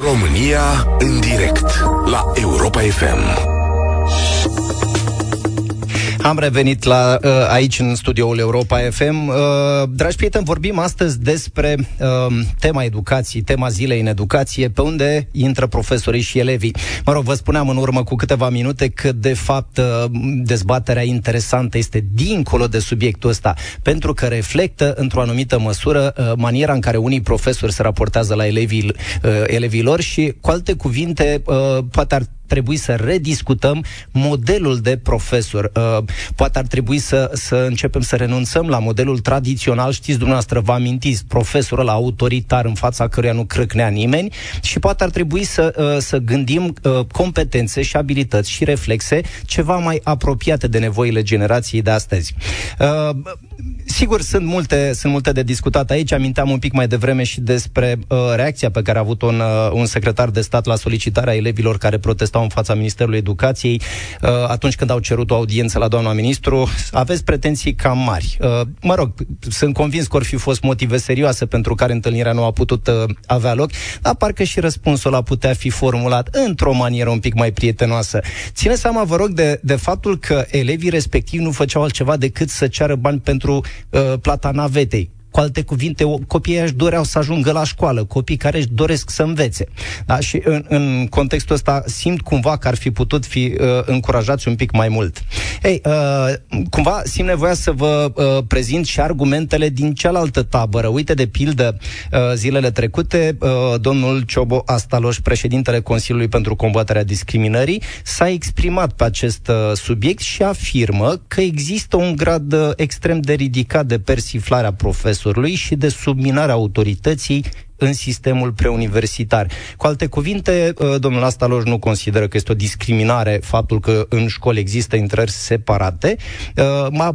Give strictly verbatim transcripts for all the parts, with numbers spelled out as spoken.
România în direct la Europa F M. Am revenit la, aici în studioul Europa F M. Dragi prieteni, vorbim astăzi despre tema educației, tema zilei în educație, pe unde intră profesorii și elevii. Mă rog, vă spuneam în urmă cu câteva minute că, de fapt, dezbaterea interesantă este dincolo de subiectul ăsta, pentru că reflectă, într-o anumită măsură, maniera în care unii profesori se raportează la elevii, elevilor și, cu alte cuvinte, poate ar trebui să rediscutăm modelul de profesor. Uh, poate ar trebui să, să începem să renunțăm la modelul tradițional, știți dumneavoastră, vă amintiți, profesorul ăla autoritar în fața căruia nu crâcnea nimeni, și poate ar trebui să, uh, să gândim uh, competențe și abilități și reflexe ceva mai apropiate de nevoile generației de astăzi. Uh, sigur, sunt multe, sunt multe de discutat aici. Aminteam un pic mai devreme și despre uh, reacția pe care a avut-o un, uh, un secretar de stat la solicitarea elevilor care protestau în fața Ministerului Educației atunci când au cerut o audiență la doamna ministru. Aveți pretenții cam mari. Mă rog, sunt convins că or fi fost motive serioase pentru care întâlnirea nu a putut avea loc, dar parcă și răspunsul a putea fi formulat într-o manieră un pic mai prietenoasă. Țineți seama, vă rog, de, de faptul că elevii respectivi nu făceau altceva decât să ceară bani pentru uh, plata navetei. Cu alte cuvinte, copiii își doreau să ajungă la școală, copii care își doresc să învețe. Da? Și în, în contextul ăsta simt cumva că ar fi putut fi uh, încurajați un pic mai mult. Ei, uh, cumva simt nevoia să vă uh, prezint și argumentele din cealaltă tabără. Uite, de pildă, uh, zilele trecute, uh, domnul Ciobo Asztalos, președintele Consiliului pentru combaterea discriminării, s-a exprimat pe acest uh, subiect și afirmă că există un grad uh, extrem de ridicat de persiflare a profesorilor și de subminarea autorității în sistemul preuniversitar. Cu alte cuvinte, domnul Asztalos nu consideră că este o discriminare faptul că în școli există intrări separate.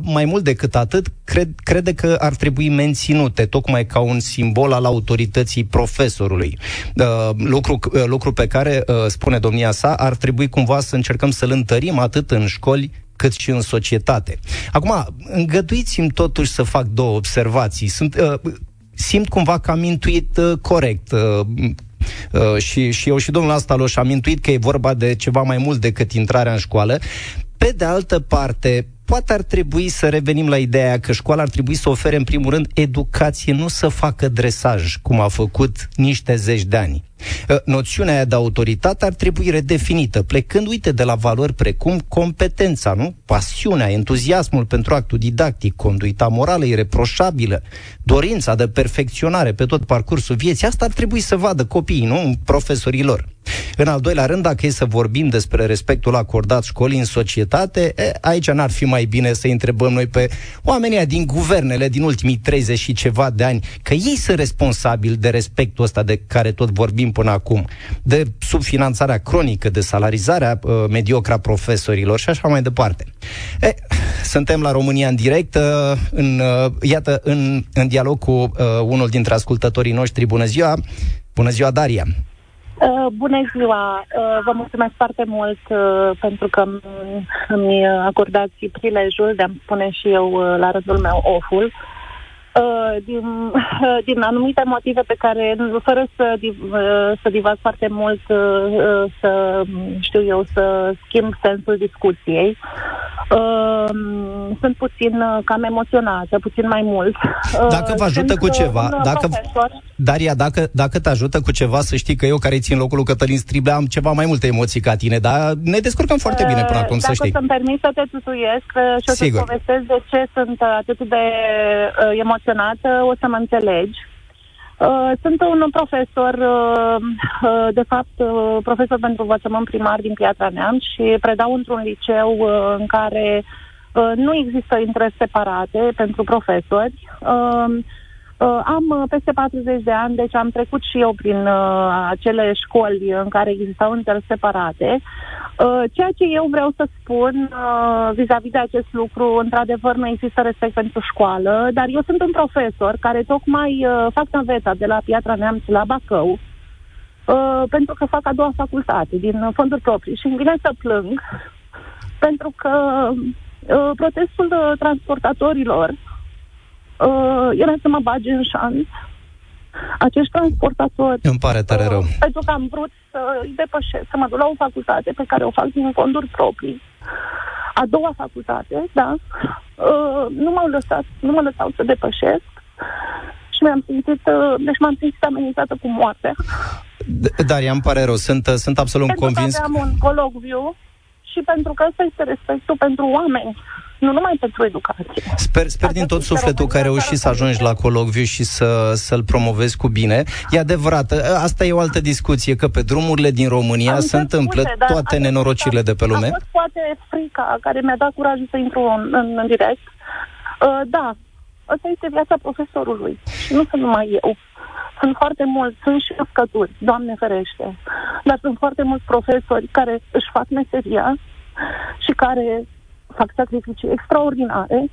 Mai mult decât atât, cred, crede că ar trebui menținute, tocmai ca un simbol al autorității profesorului. Lucru, lucru pe care, spune domnia sa, ar trebui cumva să încercăm să-l întărim atât în școli cât și în societate. Acum, îngăduiți-mi totuși să fac două observații. Sunt, uh, simt cumva că am intuit uh, corect uh, uh, și, și eu și domnul Asztalos am intuit că e vorba de ceva mai mult decât intrarea în școală. Pe de altă parte, poate ar trebui să revenim la ideea că școala ar trebui să ofere în primul rând educație, nu să facă dresaj, cum a făcut niște zeci de ani. Noțiunea aia de autoritate ar trebui redefinită, plecând, uite, de la valori precum competența, nu? Pasiunea, entuziasmul pentru actul didactic, conduita morală ireproșabilă, dorința de perfecționare pe tot parcursul vieții. Asta ar trebui să vadă copiii, nu? Profesorii lor. În al doilea rând, dacă e să vorbim despre respectul acordat școlii în societate, e, aici n-ar fi mai bine să întrebăm noi pe oamenii din guvernele din ultimii treizeci și ceva de ani, că ei sunt responsabili de respectul ăsta de care tot vorbim până acum, de subfinanțarea cronică, de salarizarea uh, mediocră a profesorilor și așa mai departe. E, suntem la România în direct, uh, în, uh, iată, în, în dialog cu uh, unul dintre ascultătorii noștri. Bună ziua! Bună ziua, Daria! Uh, bună ziua! Uh, vă mulțumesc foarte mult uh, pentru că îmi acordați prilejul de a-mi spune și eu uh, la rândul meu oful. Uh, din, uh, din anumite motive pe care, fără să, div, uh, să divag foarte mult, uh, să știu eu, să schimb sensul discuției, uh, sunt puțin uh, cam emoționată, puțin mai mult. Uh, dacă vă ajută cu ceva, dacă, Daria, dacă, dacă te ajută cu ceva, să știi că eu, care țin locul lui Cătălin Striblea, am ceva mai multe emoții ca tine, dar ne descurcăm foarte uh, bine până acum, să știi. Dacă să-mi permiți să te tutuiesc uh, și sigur, să-ți povestesc de ce sunt uh, atât de uh, emoționată, o să mă înțelegi. Sunt un profesor, de fapt, profesor pentru învățământ primar din Piatra Neamț și predau într-un liceu în care nu există intrări separate pentru profesori. Am peste patruzeci de ani, deci am trecut și eu prin acele școli în care existau intrări separate. Ceea ce eu vreau să spun vis-a-vis de acest lucru, într-adevăr nu există respect pentru școală, dar eu sunt un profesor care tocmai fac naveta de la Piatra Neamț la Bacău, pentru că fac a doua facultate din fonduri proprii și îmi vine să plâng pentru că protestul transportatorilor era să mă bage în șanț acești transportatori. Îmi pare tare rău. Pentru că am vrut să îi depășesc, să mă duc la o facultate pe care o fac din fonduri proprii. A doua facultate, da, nu m-au lăsat, nu mă lăsau să depășesc și mi-am simțit, deci m-am simțit amenințată cu moartea. Daria, îmi pare rău, sunt, sunt absolut pentru convins. Pentru că aveam un colocviu și pentru că ăsta este respectul pentru oameni, nu numai pentru educație. Sper, sper din tot sufletul că ai reușit să ajungi la colocviu și să, să-l promovezi cu bine. E adevărat, asta e o altă discuție, că pe drumurile din România se întâmplă toate nenorocirile de pe lume. A fost poate frica care mi-a dat curajul să intru în, în, în direct. Uh, da, asta este viața profesorului și nu sunt numai eu. Sunt foarte mulți, sunt și uscături, Doamne ferește, dar sunt foarte mulți profesori care își fac meseria și care fac sacrificii extraordinare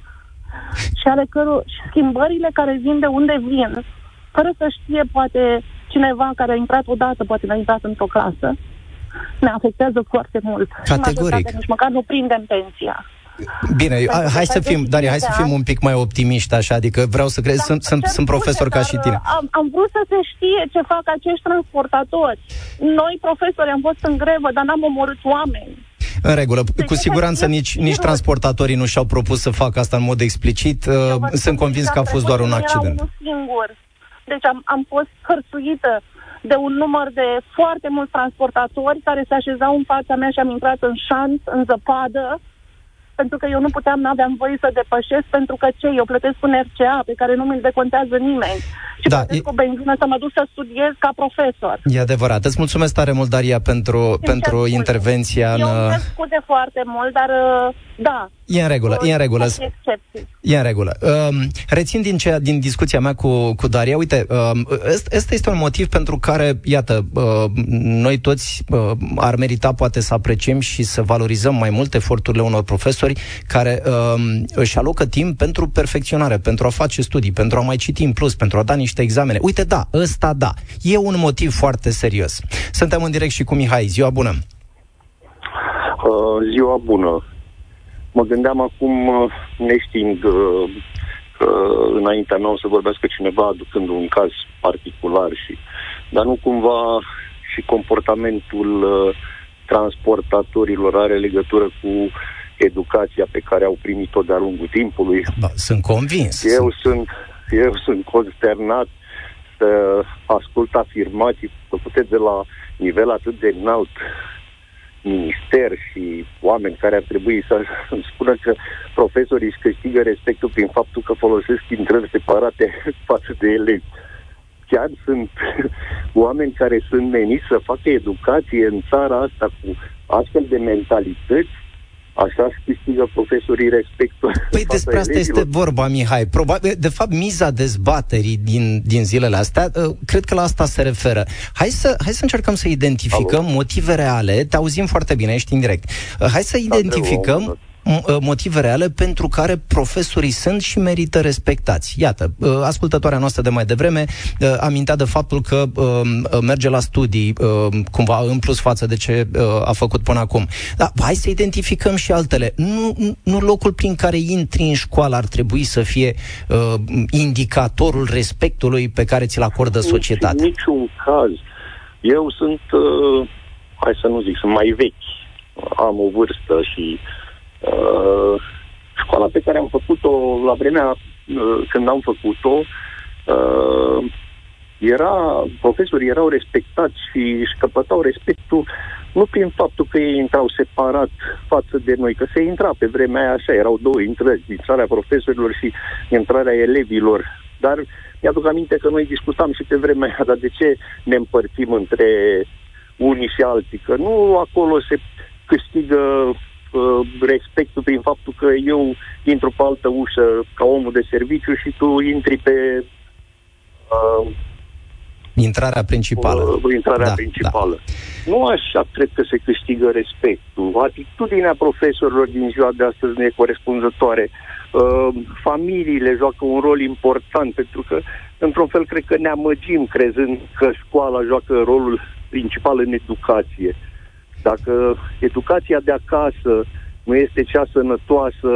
și ale căror schimbările care vin de unde vin, fără să știe poate cineva care a intrat odată, poate a intrat într-o clasă, ne afectează foarte mult. Categoric. Nici măcar nu prindem pensia. Bine, hai să fim, Daria, hai să fim un pic mai optimiști, așa, adică vreau să crezi, sunt, sunt, sunt profesor ca și tine. Am, am vrut să se știe ce fac acești transportatori. Noi, profesori, am fost în grevă, dar n-am omorât oameni. În regulă, cu siguranță nici, nici transportatorii nu și-au propus să facă asta în mod explicit. Sunt convins că a fost doar un accident. Deci am, am fost hărțuită de un număr de foarte mulți transportatori care se așezau în fața mea și am intrat în șanț, în zăpadă, pentru că eu nu puteam, n-aveam voie să depășesc, pentru că ce? Eu plătesc un R C A pe care nu mi-l decontează nimeni. Și da, plătesc e... cu benzină să mă duc să studiez ca profesor. E adevărat. Îți mulțumesc tare mult, Daria, pentru, pentru intervenția. Eu în... îmi scuze foarte mult, dar da. E în regulă, e în regulă. E în regulă. Uh, rețin din, cea, din discuția mea cu, cu Daria, uite, ăsta uh, este un motiv pentru care, iată, uh, noi toți uh, ar merita poate să apreciem și să valorizăm mai mult eforturile unor profesori care uh, își alocă timp pentru perfecționare, pentru a face studii, pentru a mai citi în plus, pentru a da niște examene. Uite, da, ăsta da. E un motiv foarte serios. Suntem în direct și cu Mihai. Ziua bună! Uh, ziua bună! Mă gândeam acum, neștiind uh, că înaintea mea o să vorbească cineva aducând un caz particular, și, dar nu cumva și comportamentul uh, transportatorilor are legătură cu educația pe care au primit-o de-a lungul timpului. Ba, sunt convins. Eu sunt, eu sunt consternat să ascult afirmații făcute de la nivel atât de înalt, minister și oameni care ar trebui să îmi spună că profesorii își câștigă respectul prin faptul că folosesc intrări separate față de elevi. Chiar sunt oameni care sunt meniți să facă educație în țara asta cu astfel de mentalități. Așa își câștigă profesorii respectul. Păi despre asta elevilor. Este vorba, Mihai. Probabil, de fapt, miza dezbaterii din, din zilele astea, cred că la asta se referă. Hai să, hai să încercăm să identificăm Alo. motive reale. Te auzim foarte bine, ești în direct. Hai să identificăm motive reale pentru care profesorii sunt și merită respectați. Iată, ascultătoarea noastră de mai devreme amintea de faptul că merge la studii cumva în plus față de ce a făcut până acum. Dar hai să identificăm și altele. Nu, nu locul prin care intri în școală ar trebui să fie indicatorul respectului pe care ți-l acordă societatea. Nici, niciun caz. Eu sunt, hai să nu zic, sunt mai vechi. Am o vârstă și Uh, școala pe care am făcut-o la vremea uh, când am făcut-o, uh, era, profesorii erau respectați și își căpătau respectul nu prin faptul că ei intrau separat față de noi, că se intra pe vremea aia așa, erau două intrări, intrarea profesorilor și intrarea elevilor, dar mi-aduc aminte că noi discutam și pe vremea aia, dar de ce ne împărțim între unii și alții, că nu acolo se câștigă respectul prin faptul că eu intru pe altă ușă ca omul de serviciu și tu intri pe uh, intrarea principală. Uh, intrarea da, principală. Da. Nu așa cred că se câștigă respectul. Atitudinea profesorilor din ziua de astăzi nu e corespunzătoare. Uh, familiile joacă un rol important pentru că, într-un fel, cred că ne amăgim crezând că școala joacă rolul principal în educație. Dacă educația de acasă nu este cea sănătoasă,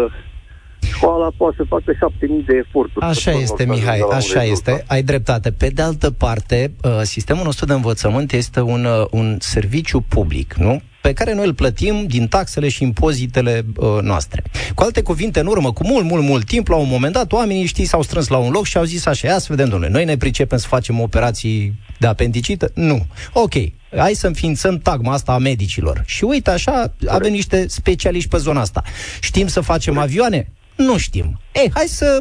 școala poate să facă șapte mii de eforturi. Așa este, Mihai, așa este, ai dreptate. Pe de altă parte, sistemul nostru de învățământ este un, un serviciu public, nu? Pe care noi îl plătim din taxele și impozitele uh, noastre. Cu alte cuvinte, în urmă, cu mult, mult, mult timp, la un moment dat, oamenii, știi, s-au strâns la un loc și au zis așa: ia să vedem, domnule, noi ne pricepem să facem operații de apendicită? Nu. Ok, hai să înființăm tagma asta a medicilor. Și uite așa, avem niște specialiști pe zona asta. Știm să facem avioane? Nu știm. Ei, hai să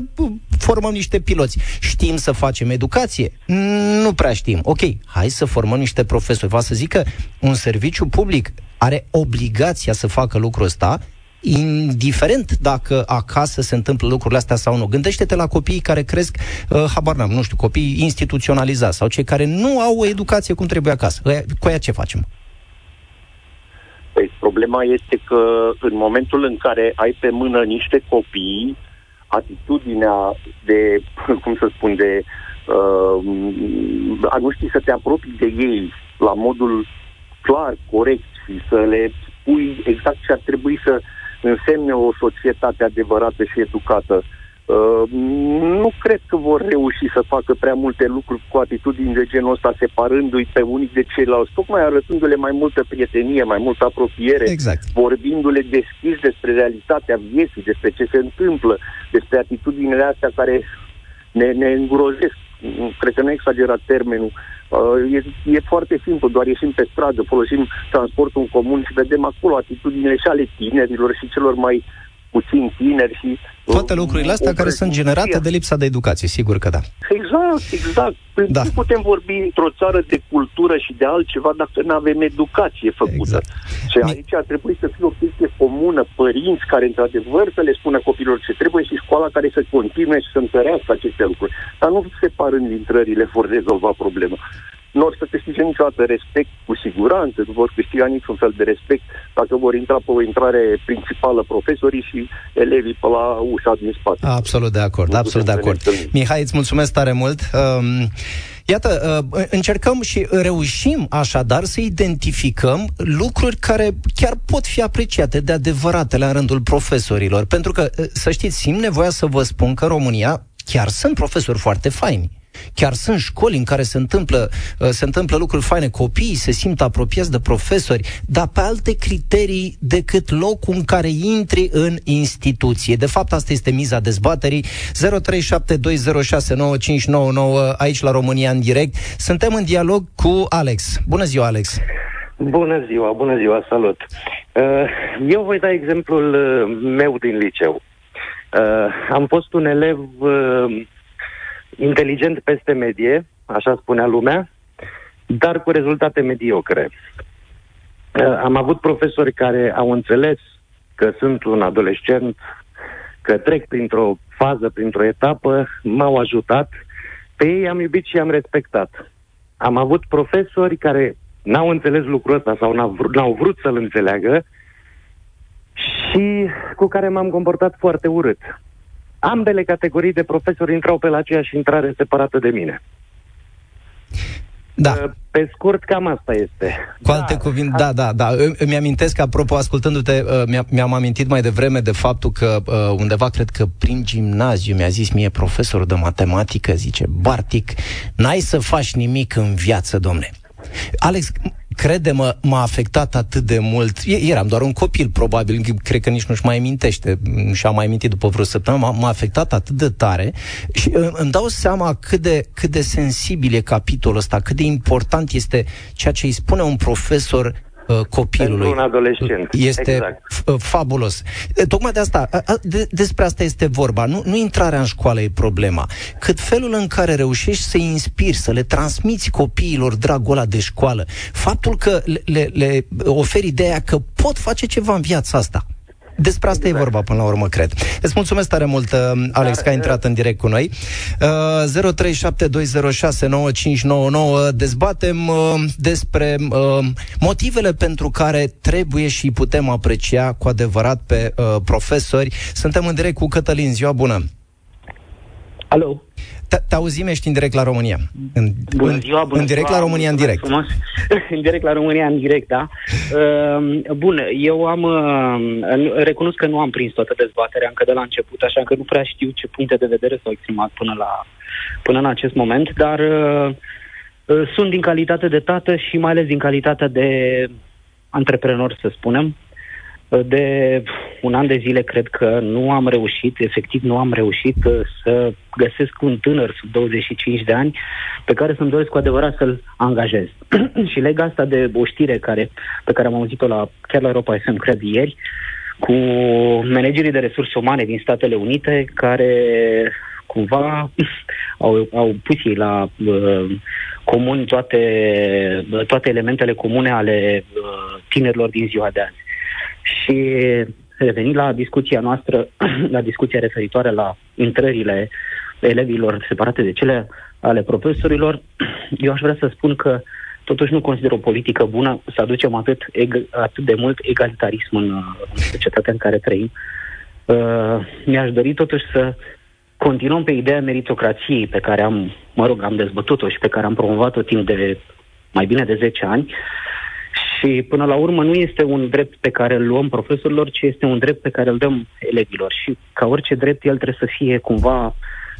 formăm niște piloți. Știm să facem educație? Nu prea știm. Ok, hai să formăm niște profesori. Vă să zic că un serviciu public are obligația să facă lucrul ăsta, indiferent dacă acasă se întâmplă lucrurile astea sau nu. Gândește-te la copiii care cresc, uh, habar n-am, nu știu, copiii instituționalizați sau cei care nu au o educație cum trebuie acasă. Cu aia ce facem? Păi, problema este că în momentul în care ai pe mână niște copii, atitudinea de, cum să spun, de uh, a nu ști să te apropii de ei la modul clar, corect și să le spui exact ce ar trebui să însemne o societate adevărată și educată. Uh, nu cred că vor reuși să facă prea multe lucruri cu atitudini de genul ăsta, separându-i pe unii de ceilalți, tocmai arătându-le mai multă prietenie, mai multă apropiere, exact, vorbindu-le deschis despre realitatea vieții, despre ce se întâmplă, despre atitudinile astea care ne, ne îngrozesc. Cred că nu exagerat termenul. Uh, e, e foarte simplu, doar ieșim pe stradă, folosim transportul în comun și vedem acolo atitudinile și ale tinerilor și celor mai puțin tineri și toate lucrurile astea care sunt generate de lipsa de educație, sigur că da. Exact, exact. Da. Nu putem vorbi într-o țară de cultură și de altceva dacă nu avem educație făcută. Exact. Și aici ar trebui să fie o chestie comună, părinți care într-adevăr să le spună copilor ce trebuie și școala care să continue și să întărească aceste lucruri. Dar nu separând intrările vor rezolva problema. Nu or să câștige niciodată respect, cu siguranță, nu vor câștiga niciun fel de respect dacă vor intra pe o intrare principală profesorii și elevii pe la ușa din spate. Absolut de acord, nu absolut de acord. Mihai, îți mulțumesc tare mult. Um... Iată, încercăm și reușim așadar să identificăm lucruri care chiar pot fi apreciate de adevăratele în rândul profesorilor. Pentru că, să știți, simt nevoia să vă spun că în România chiar sunt profesori foarte faini. Chiar sunt școli în care se întâmplă, se întâmplă lucruri faine, copiii se simt apropiați de profesori, dar pe alte criterii decât locul în care intri în instituție. De fapt, asta este miza dezbaterii. zero trei șapte doi zero șase nouă cinci nouă nouă, aici la România în direct. Suntem în dialog cu Alex. Bună ziua, Alex! Bună ziua, bună ziua, salut! Eu voi da exemplul meu din liceu. Am fost un elev inteligent peste medie, așa spunea lumea, dar cu rezultate mediocre. Am avut profesori care au înțeles că sunt un adolescent, că trec printr-o fază, printr-o etapă, m-au ajutat, pe ei am iubit și am respectat. Am avut profesori care n-au înțeles lucrul ăsta sau n-au vrut, n-au vrut să-l înțeleagă și cu care m-am comportat foarte urât. Ambele categorii de profesori intrau pe la aceeași intrare separată de mine. Da. Pe scurt, cam asta este. Cu alte da, cuvinte, da, da, da. Îmi amintesc, apropo, ascultându-te, mi-am amintit mai devreme de faptul că undeva, cred că prin gimnaziu, mi-a zis mie profesorul de matematică, zice: Bartic, n-ai să faci nimic în viață, domne. Alex, crede-mă, m-a afectat atât de mult. Eram doar un copil, probabil, cred că nici nu-și mai amintește. Și-a mai amintit după vreo săptămână. M-a afectat atât de tare. Și îmi dau seama cât de, cât de sensibil e capitolul ăsta, cât de important este ceea ce îi spune un profesor copilului. Pentru un adolescent. Este exact. f- fabulos. Tocmai de asta, de, despre asta este vorba. Nu, nu intrarea în școală e problema, cât felul în care reușești să-i inspiri, să le transmiți copiilor dragul ăla de școală. Faptul că le, le oferi ideea că pot face ceva în viața asta. Despre asta exact. E vorba până la urmă, cred. Îți mulțumesc tare mult, Alex, că ai intrat în direct cu noi. zero trei șapte doi zero șase nouă cinci nouă nouă. Dezbatem despre motivele pentru care trebuie și putem aprecia cu adevărat pe profesori. Suntem în direct cu Cătălin. Ziua bună! Alo! Te auzim, ești în direct la România. În, bună în, ziua, bună în direct ziua, la România în direct. Frumos. În direct la România în direct, da. Uh, bun, eu am uh, recunosc că nu am prins toată dezbaterea încă de la început, așa că nu prea știu ce puncte de vedere s-au exprimat până la până în acest moment, dar uh, uh, sunt din calitate de tată și mai ales din calitatea de antreprenor, să spunem. De un an de zile cred că nu am reușit, efectiv nu am reușit să găsesc un tânăr sub douăzeci și cinci de ani pe care să-mi doresc cu adevărat să-l angajez. Și leg asta de o știre care, pe care am auzit-o la, chiar la Europa F M, cred ieri, cu managerii de resurse umane din Statele Unite care cumva au, au pus ei la uh, comun toate, toate elementele comune ale uh, tinerilor din ziua de azi. Și revenind la discuția noastră, la discuția referitoare la intrările elevilor separate de cele ale profesorilor, eu aș vrea să spun că totuși nu consider o politică bună să aducem atât, atât de mult egalitarism în societatea în care trăim. Mi-aș dori totuși să continuăm pe ideea meritocrației pe care am, mă rog, am dezbătut-o și pe care am promovat-o timp de mai bine de zece ani. Și până la urmă nu este un drept pe care îl luăm profesorilor, ci este un drept pe care îl dăm elevilor. Și ca orice drept, el trebuie să fie cumva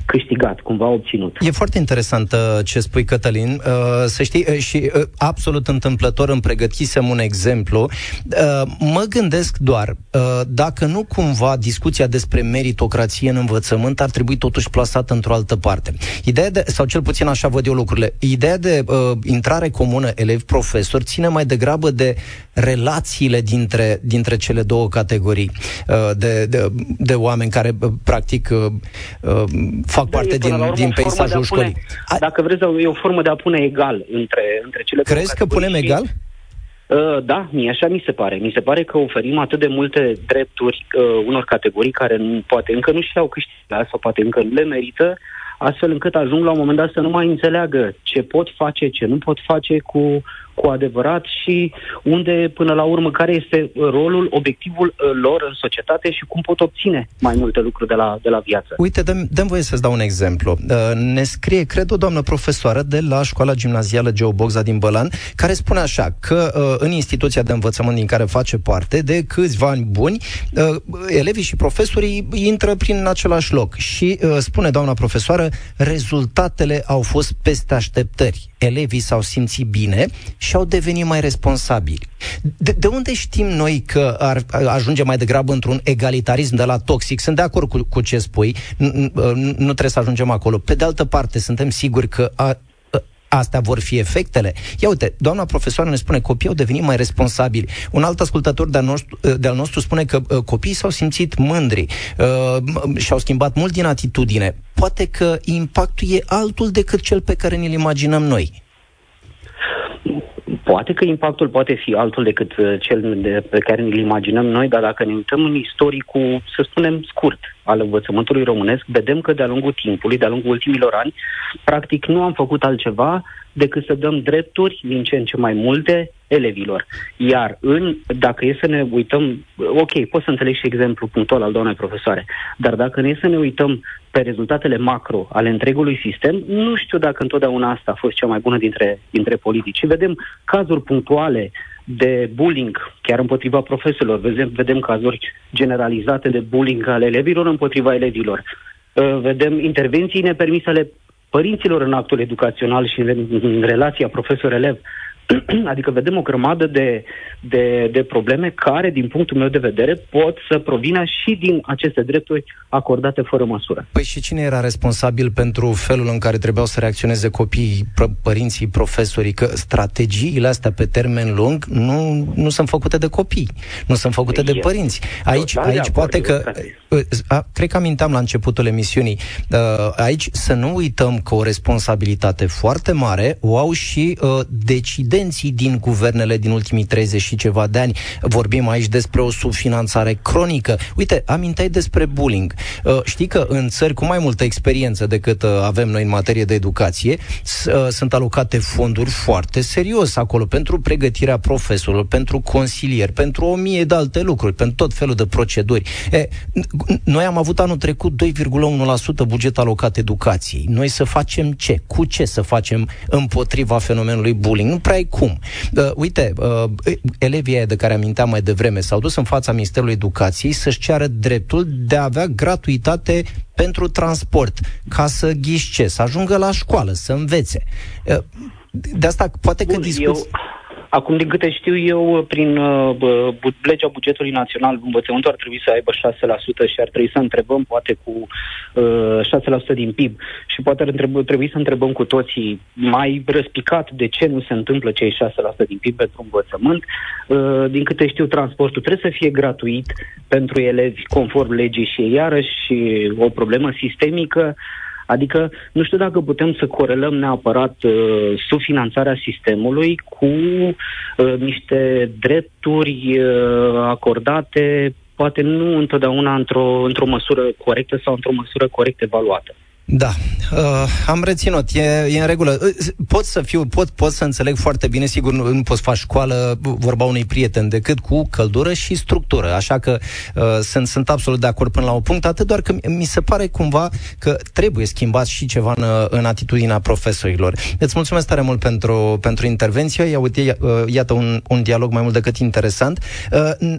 câștigat, cumva obținut. E foarte interesant ce spui, Cătălin. Să știi, și absolut întâmplător îmi pregătisem un exemplu. Mă gândesc doar, dacă nu cumva discuția despre meritocrație în învățământ ar trebui totuși plasată într-o altă parte. Ideea de, sau cel puțin așa văd eu lucrurile, ideea de intrare comună elevi-profesori ține mai degrabă de relațiile dintre, dintre cele două categorii de, de, de oameni care practic fac da, parte din, din peisajul școlii. A... Dacă vreți, e o formă de a pune egal între, între cele... Crezi că punem egal? Uh, da, mie așa mi se pare. Mi se pare că oferim atât de multe drepturi uh, unor categorii care nu, poate încă nu și-au câștigat sau poate încă nu le merită, astfel încât ajung la un moment dat să nu mai înțeleagă ce pot face, ce nu pot face cu, cu adevărat și unde, până la urmă, care este rolul, obiectivul lor în societate și cum pot obține mai multe lucruri de la, de la viață. Uite, dăm, dăm voie să-ți dau un exemplu. Ne scrie, cred, o doamnă profesoară de la școala gimnazială Geoboxa din Bălan, care spune așa, că în instituția de învățământ din care face parte, de câțiva ani buni, elevii și profesorii intră prin același loc. Și spune doamna profesoară, rezultatele au fost peste așteptări. Elevii s-au simțit bine și au devenit mai responsabili. De, de unde știm noi că ar ajunge mai degrabă într-un egalitarism de la toxic? Sunt de acord cu, cu ce spui, nu trebuie să ajungem acolo. Pe de altă parte, suntem siguri că a, a, astea vor fi efectele? Ia uite, doamna profesoară ne spune, copiii au devenit mai responsabili. Un alt ascultător de-al nostru, de-al nostru spune că copiii s-au simțit mândri uh, și-au schimbat mult din atitudine. Poate că impactul e altul decât cel pe care ne-l imaginăm noi. Poate că impactul poate fi altul decât cel de, pe care ne-l imaginăm noi, dar dacă ne uităm în istoricul, să spunem, scurt al învățământului românesc, vedem că de-a lungul timpului, de-a lungul ultimilor ani, practic nu am făcut altceva decât să dăm drepturi din ce în ce mai multe elevilor. Iar în, dacă e să ne uităm, ok, pot să înțeleg și exemplul punctual al doamnei profesoare, dar dacă ne e să ne uităm pe rezultatele macro ale întregului sistem, nu știu dacă întotdeauna asta a fost cea mai bună dintre, dintre politici. Vedem cazuri punctuale de bullying, chiar împotriva profesorilor, vedem, vedem cazuri generalizate de bullying ale elevilor împotriva elevilor. Vedem intervenții nepermise ale părinților în actul educațional și în relația profesor-elev. Adică vedem o grămadă de, de, de probleme care, din punctul meu de vedere, pot să provină și din aceste drepturi acordate fără măsură. Păi și cine era responsabil pentru felul în care trebuiau să reacționeze copiii, pă- părinții, profesorii? Că strategiile astea pe termen lung nu, nu sunt făcute de copii, nu sunt făcute de, de părinți. Aici, aici poate că... A, cred că aminteam la începutul emisiunii. Aici să nu uităm că o responsabilitate foarte mare o au și decide dependenții din guvernele din ultimii treizeci și ceva de ani. Vorbim aici despre o subfinanțare cronică. Uite, aminteai despre bullying. Știi că în țări cu mai multă experiență decât avem noi în materie de educație, sunt alocate fonduri foarte serios acolo pentru pregătirea profesorilor, pentru consilieri, pentru o mie de alte lucruri, pentru tot felul de proceduri. E, noi am avut anul trecut doi virgulă unu la sută buget alocat educației. Noi să facem ce? Cu ce să facem împotriva fenomenului bullying? Nu prea ai cum. Uh, uite, uh, elevii aia de care aminteam mai devreme s-au dus în fața Ministerului Educației să-și ceară dreptul de a avea gratuitate pentru transport, ca să ghiși ce? Să ajungă la școală, să învețe. Uh, de asta poate Bun, că discuți... Eu... Acum, din câte știu eu, prin uh, bu- legea bugetului național, învățământul ar trebui să aibă șase la sută și ar trebui să întrebăm, poate, cu uh, șase la sută din P I B. Și poate ar trebui să întrebăm cu toții mai răspicat de ce nu se întâmplă cei șase la sută din P I B pentru învățământ. Uh, din câte știu, transportul trebuie să fie gratuit pentru elevi, conform legii, și iarăși o problemă sistemică. Adică nu știu dacă putem să corelăm neapărat uh, subfinanțarea sistemului cu uh, niște drepturi uh, acordate, poate nu întotdeauna într-o, într-o măsură corectă sau într-o măsură corect evaluată. Da, uh, am reținut, e, e în regulă. Pot să fiu, pot, pot să înțeleg foarte bine, sigur nu, nu poți face școală, vorba unui prieten, decât cu căldură și structură. Așa că uh, sunt, sunt absolut de acord până la un punct, atât doar că mi se pare cumva că trebuie schimbat și ceva în, în atitudinea profesorilor. Îți mulțumesc tare mult pentru, pentru intervenție. Ia uite, uh, iată un, un dialog mai mult decât interesant. Uh,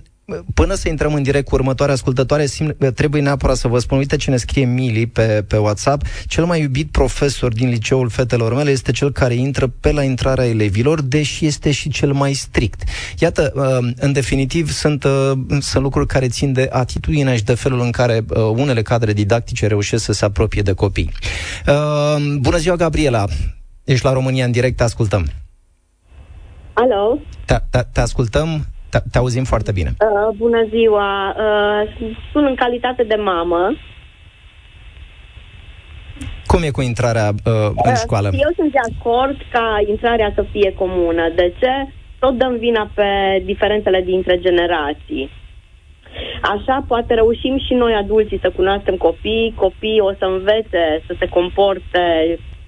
Până să intrăm în direct cu următoarea ascultătoare, simt, trebuie neapărat să vă spun, uite ce ne scrie Mili pe, pe WhatsApp. Cel mai iubit profesor din liceul fetelor mele este cel care intră pe la intrarea elevilor, deși este și cel mai strict. Iată, în definitiv, sunt, sunt lucruri care țin de atitudinea și de felul în care unele cadre didactice reușesc să se apropie de copii. Bună ziua, Gabriela! Ești la România în direct, te ascultăm. Alo? Te, te, te ascultăm? Te auzim foarte bine. Uh, bună ziua. Uh, sunt în calitate de mamă. Cum e cu intrarea uh, în școală? Uh, eu sunt de acord ca intrarea să fie comună. De ce? Tot dăm vina pe diferențele dintre generații. Așa poate reușim și noi adulții să cunoaștem copiii. Copiii o să învețe să se comporte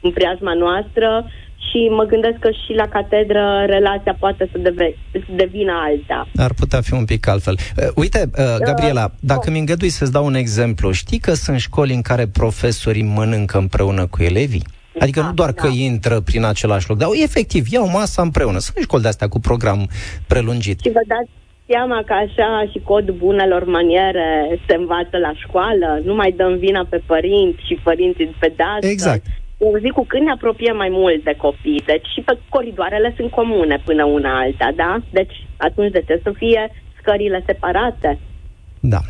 în preajma noastră. Și mă gândesc că și la catedră relația poate să deve- devină alta. Ar putea fi un pic altfel. Uite, Gabriela, dacă uh, mi îngădui să-ți dau un exemplu, știi că sunt școli în care profesorii mănâncă împreună cu elevii? Adică da, nu doar da. că intră prin același loc, dar efectiv iau masa împreună. Sunt școli de-astea cu program prelungit. Și vă dați seama că așa și codul bunelor maniere se învață la școală? Nu mai dăm vina pe părinți și părinții pe dascăl. Exact. O zi cu când ne apropiem mai mult de copii, deci și pe coridoarele sunt comune până una alta, da? Deci atunci de ce să fie scările separate? Da.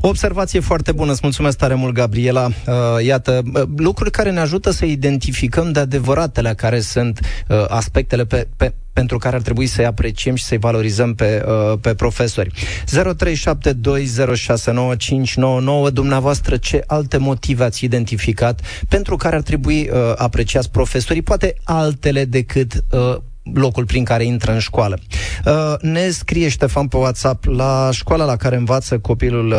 O observație foarte bună, îți mulțumesc tare mult, Gabriela. uh, Iată, uh, lucruri care ne ajută să identificăm de adevăratele care sunt uh, aspectele pe, pe, pentru care ar trebui să-i apreciem și să-i valorizăm pe, uh, pe profesori. Zero trei șapte doi zero șase nouă cinci nouă nouă. Dumneavoastră, ce alte motive ați identificat pentru care ar trebui uh, apreciați profesorii, poate altele decât uh, locul prin care intră în școală? Uh, ne scrie Ștefan pe WhatsApp: la școala la care învață copilul uh,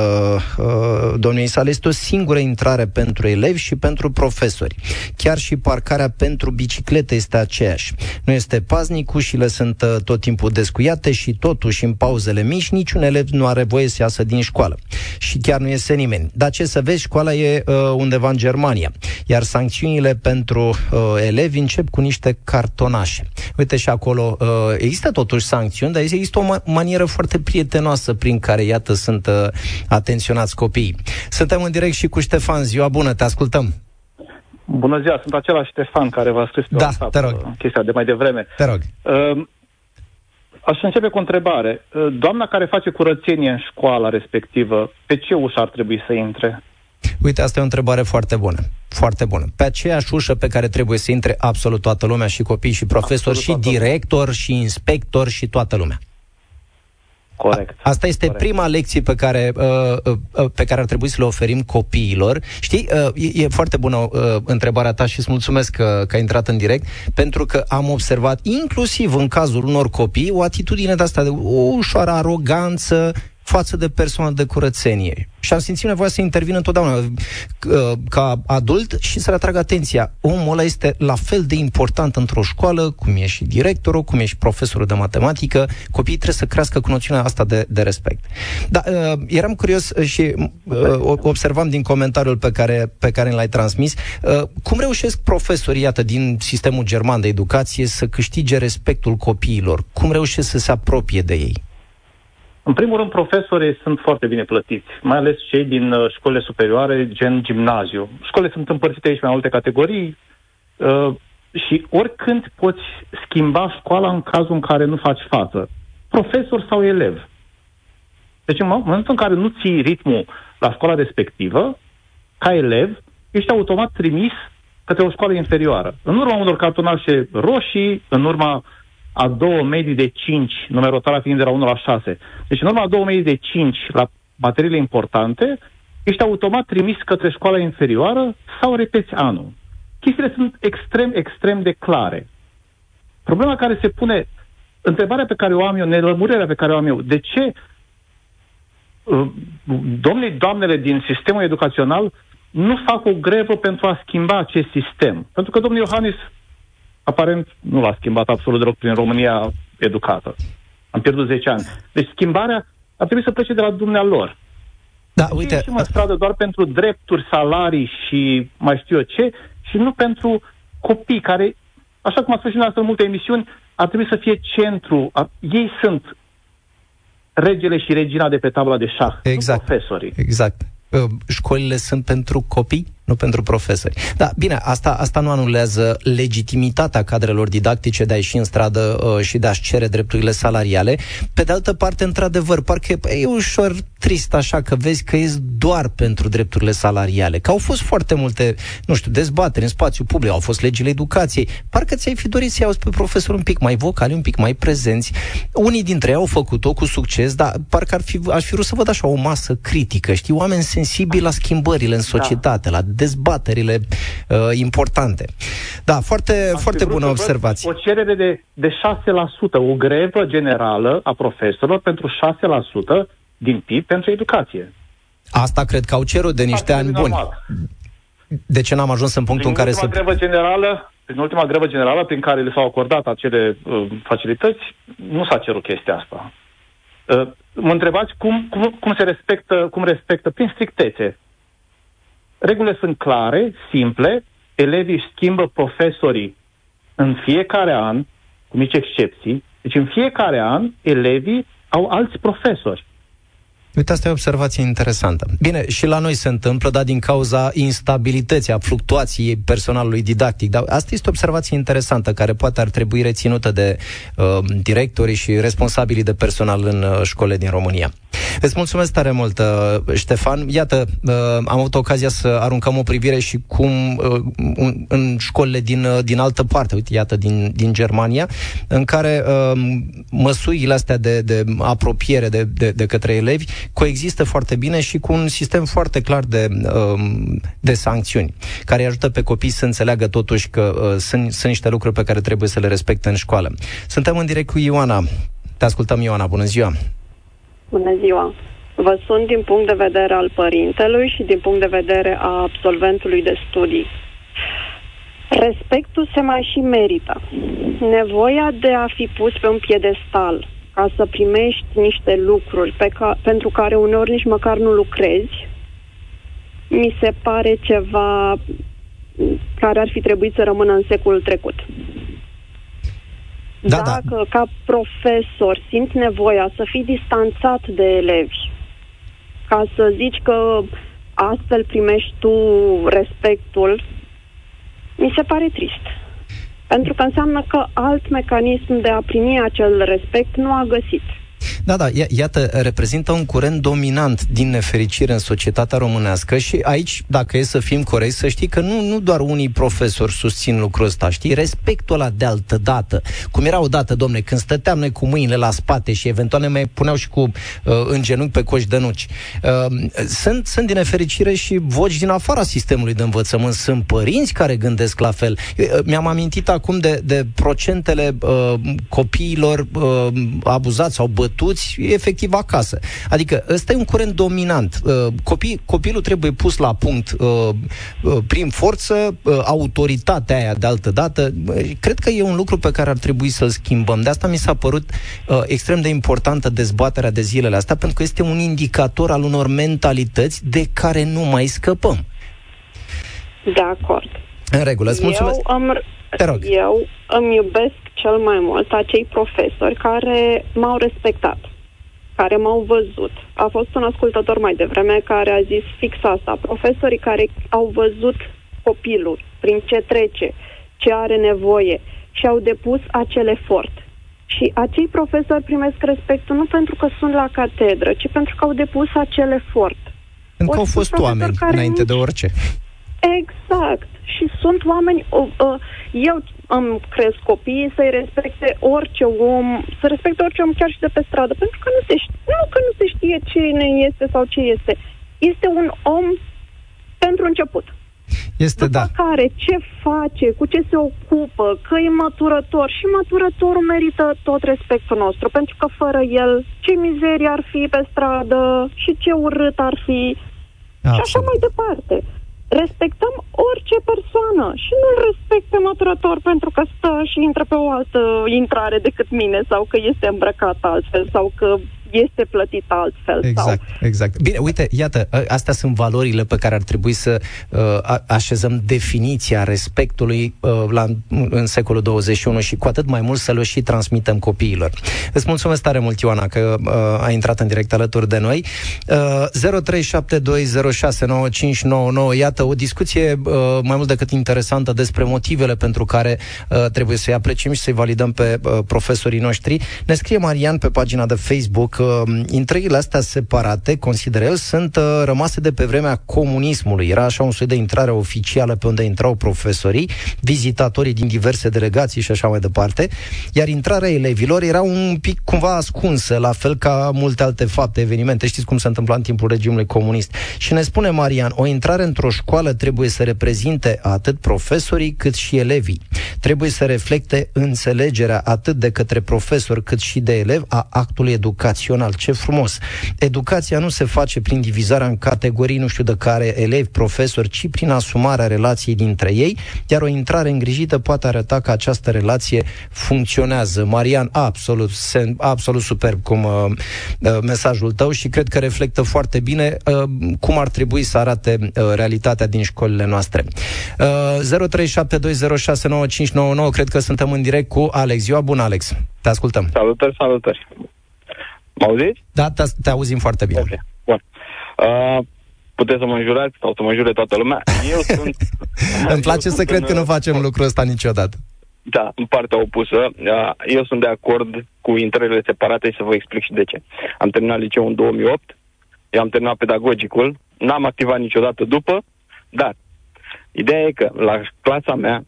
uh, domniei sale este o singură intrare pentru elevi și pentru profesori. Chiar și parcarea pentru biciclete este aceeași. Nu este paznic, ușile sunt uh, tot timpul descuiate și totuși în pauzele mici niciun elev nu are voie să iasă din școală. Și chiar nu iese nimeni. Dar ce să vezi, școala e uh, undeva în Germania. Iar sancțiunile pentru uh, elevi încep cu niște cartonașe. Uite, și acolo uh, există totuși sancțiuni, dar există o ma- manieră foarte prietenoasă prin care, iată, sunt uh, atenționați copiii. Suntem în direct și cu Ștefan. Ziua bună, te ascultăm. Bună ziua, sunt același Ștefan care v-a scris pe da, WhatsApp, te rog. Chestia de mai devreme. Te rog. Uh, aș începe cu o întrebare. Doamna care face curățenie în școala respectivă, pe ce ușă ar trebui să intre? Uite, asta e o întrebare foarte bună. Foarte bună. Pe aceeași ușă pe care trebuie să intre absolut toată lumea, și copii, și profesori, absolut și director, și inspector, și toată lumea. Corect. Asta este Corect. prima lecție pe care, pe care ar trebui să le oferim copiilor. Știi, e foarte bună întrebarea ta și îți mulțumesc că, că ai intrat în direct, pentru că am observat, inclusiv în cazul unor copii, o atitudine de asta, de o ușoară aroganță față de persoane de curățenie. Și am simțit nevoia să intervin întotdeauna ca adult și să le atrag atenția. Omul ăla este la fel de important într-o școală, cum e și directorul, cum e și profesorul de matematică. Copiii trebuie să crească cu noțiunea asta de, de respect. Dar eram curios și observam din comentariul pe care, pe care l-ai transmis, cum reușesc profesorii, iată, din sistemul german de educație să câștige respectul copiilor? Cum reușesc să se apropie de ei? În primul rând, profesorii sunt foarte bine plătiți, mai ales cei din uh, școlile superioare, gen gimnaziu. Școlile sunt împărțite aici mai multe categorii uh, și oricând poți schimba școala în cazul în care nu faci față. Profesor sau elev. Deci în momentul în care nu ții ritmul la școala respectivă, ca elev, ești automat trimis către o școală interioară. În urma unor cartonașe roșii, în urma a două medii de cinci, numerotarea fiind de la unu la șase. Deci în urma a două medii de cinci la materiile importante, ești automat trimis către școala inferioară sau repeți anul. Chestiile sunt extrem, extrem de clare. Problema care se pune, întrebarea pe care o am eu, nelămurirea pe care o am eu, de ce domnii, doamnele din sistemul educațional nu fac o grevă pentru a schimba acest sistem? Pentru că domnul Iohannis aparent nu l-a schimbat absolut deloc prin România educată. Am pierdut zece ani. Deci schimbarea ar trebui să plece de la dumnealor. Da, uite, ieșim în stradă doar pentru drepturi, salarii și mai știu eu ce, și nu pentru copii care, așa cum a spus și în multe emisiuni, ar trebui să fie centru. Ei sunt regele și regina de pe tabla de șah, exact, nu profesorii. Exact. Școlile sunt pentru copii, nu pentru profesori. Da, bine, asta, asta nu anulează legitimitatea cadrelor didactice de a ieși în stradă uh, și de a-și cere drepturile salariale. Pe de altă parte, într-adevăr, parcă e ușor trist așa că vezi că ies doar pentru drepturile salariale, că au fost foarte multe, nu știu, dezbateri în spațiu public, au fost legile educației. Parcă ți-ai fi dorit să-i auzi pe profesori un pic mai vocali, un pic mai prezenți. Unii dintre ei au făcut-o cu succes, dar parcă ar fi, aș fi vrut să văd așa o masă critică, știi, oameni sensibili la schimbările în societate, da, la dezbaterile uh, importante. Da, foarte, foarte bună observație. O cerere de, de șase la sută, o grevă generală a profesorilor pentru șase la sută din P I B pentru educație. Asta cred că au cerut de niște ani buni. De ce n-am ajuns în punctul în care să... Grevă generală, prin ultima grevă generală prin care le s-au acordat acele uh, facilități, nu s-a cerut chestia asta. Uh, mă întrebați cum, cum, cum se respectă, cum respectă prin strictețe. Regulile sunt clare, simple, elevii schimbă profesorii în fiecare an, cu mici excepții, deci în fiecare an elevii au alți profesori. Uite, asta e o observație interesantă. Bine, și la noi se întâmplă, dar din cauza instabilității, a fluctuației personalului didactic. Dar asta este o observație interesantă, care poate ar trebui reținută de uh, directorii și responsabilii de personal în uh, școle din România. Îți mulțumesc tare mult, uh, Ștefan. Iată, uh, am avut ocazia să aruncăm o privire și cum uh, un, în școlile din, uh, din altă parte, uite, iată, din, din Germania, în care uh, măsurile astea de, de apropiere de, de, de către elevi coexistă foarte bine și cu un sistem foarte clar de, de sancțiuni, care ajută pe copii să înțeleagă totuși că sunt, sunt niște lucruri pe care trebuie să le respecte în școală. Suntem în direct cu Ioana. Te ascultăm, Ioana. Bună ziua! Bună ziua! Vă sun din punct de vedere al părintelui și din punct de vedere a absolventului de studii. Respectul se mai și merită. Nevoia de a fi pus pe un piedestal, ca să primești niște lucruri pe ca, pentru care uneori nici măcar nu lucrezi, mi se pare ceva care ar fi trebuit să rămână în secolul trecut. Da, Dacă da. ca profesor simți nevoia să fii distanțat de elevi, ca să zici că astfel primești tu respectul, mi se pare trist. Pentru că înseamnă că alt mecanism de a primi acel respect nu a găsit. Da, da, iată, reprezintă un curent dominant din nefericire în societatea românească și aici, dacă e să fim corecți, să știi că nu, nu doar unii profesori susțin lucrul ăsta, știi, respectul ăla de altă dată, cum era odată, domne, când stăteam noi cu mâinile la spate și eventual ne mai puneau și cu uh, în genunchi pe coș de nuci. Uh, sunt, sunt din nefericire și voci din afara sistemului de învățământ, sunt părinți care gândesc la fel. Uh, mi-am amintit acum de, de procentele uh, copiilor uh, abuzați sau bătuți efectiv acasă. Adică ăsta e un curent dominant. Uh, copii, copilul trebuie pus la punct uh, uh, prin forță, uh, autoritatea aia de altă dată. Uh, cred că e un lucru pe care ar trebui să-l schimbăm. De asta mi s-a părut uh, extrem de importantă dezbaterea de zilele astea, pentru că este un indicator al unor mentalități de care nu mai scăpăm. De acord. În regulă, îți mulțumesc. Eu îmi, Te rog. Eu îmi iubesc cel mai mult acei profesori care m-au respectat, care m-au văzut. A fost un ascultător mai devreme care a zis fix asta. Profesorii care au văzut copilul, prin ce trece, ce are nevoie și au depus acel efort. Și acei profesori primesc respectul nu pentru că sunt la catedră, ci pentru că au depus acel efort. Pentru că au fost oameni înainte de orice. Exact. Și sunt oameni, eu îmi cresc copiii să-i respecte orice om, să respecte orice om chiar și de pe stradă, pentru că nu se știe, nu că nu se știe cine este sau ce este. Este un om pentru început. Este, după da. Care, ce face, cu ce se ocupă, că e maturător. Și maturătorul merită tot respectul nostru, pentru că fără el, ce mizerie ar fi pe stradă și ce urât ar fi. Absolut. Și așa mai departe. Respectăm orice persoană și nu-l respectă maturător pentru că stă și intră pe o altă intrare decât mine sau că este îmbrăcat altfel sau că este plătit altfel. Exact, sau... exact. Bine, uite, iată, astea sunt valorile pe care ar trebui să uh, așezăm definiția respectului uh, la, în secolul douăzeci și unu și cu atât mai mult să le și transmitem copiilor. Îți mulțumesc tare mult, Ioana, că uh, ai intrat în direct alături de noi. zero trei șapte doi zero șase nouă cinci nouă nouă. Iată, o discuție uh, mai mult decât interesantă despre motivele pentru care uh, trebuie să-i apreciem și să-i validăm pe uh, profesorii noștri. Ne scrie Marian pe pagina de Facebook că intrările astea separate, consider el, sunt uh, rămase de pe vremea comunismului. Era așa un soi de intrare oficială pe unde intrau profesorii, vizitatorii din diverse delegații și așa mai departe, iar intrarea elevilor era un pic cumva ascunsă, la fel ca multe alte fapte, evenimente. Știți cum se întâmpla în timpul regimului comunist. Și ne spune Marian, o intrare într-o școală trebuie să reprezinte atât profesorii cât și elevii. Trebuie să reflecte înțelegerea atât de către profesor cât și de elev a actului educației. Ce frumos! Educația nu se face prin divizarea în categorii nu știu de care elevi, profesori, ci prin asumarea relației dintre ei, iar o intrare îngrijită poate arăta că această relație funcționează. Marian, absolut, absolut superb cum uh, mesajul tău și cred că reflectă foarte bine uh, cum ar trebui să arate uh, realitatea din școlile noastre. zero trei șapte doi zero șase nouă cinci nouă nouă, cred că suntem în direct cu Alex. Ziua bună, Alex! Te ascultăm! Salutări, salutări! Mă auziți? Da, te, te auzim foarte bine. Okay. Bun. Uh, puteți să mă înjurați sau să mă înjure toată lumea. Eu sunt... Îmi place să cred în... că nu facem lucrul ăsta niciodată. Da, în partea opusă. Uh, eu sunt de acord cu intrările separate și să vă explic și de ce. Am terminat liceul în două mii opt, eu am terminat pedagogicul, n-am activat niciodată după, dar ideea e că la clasa mea,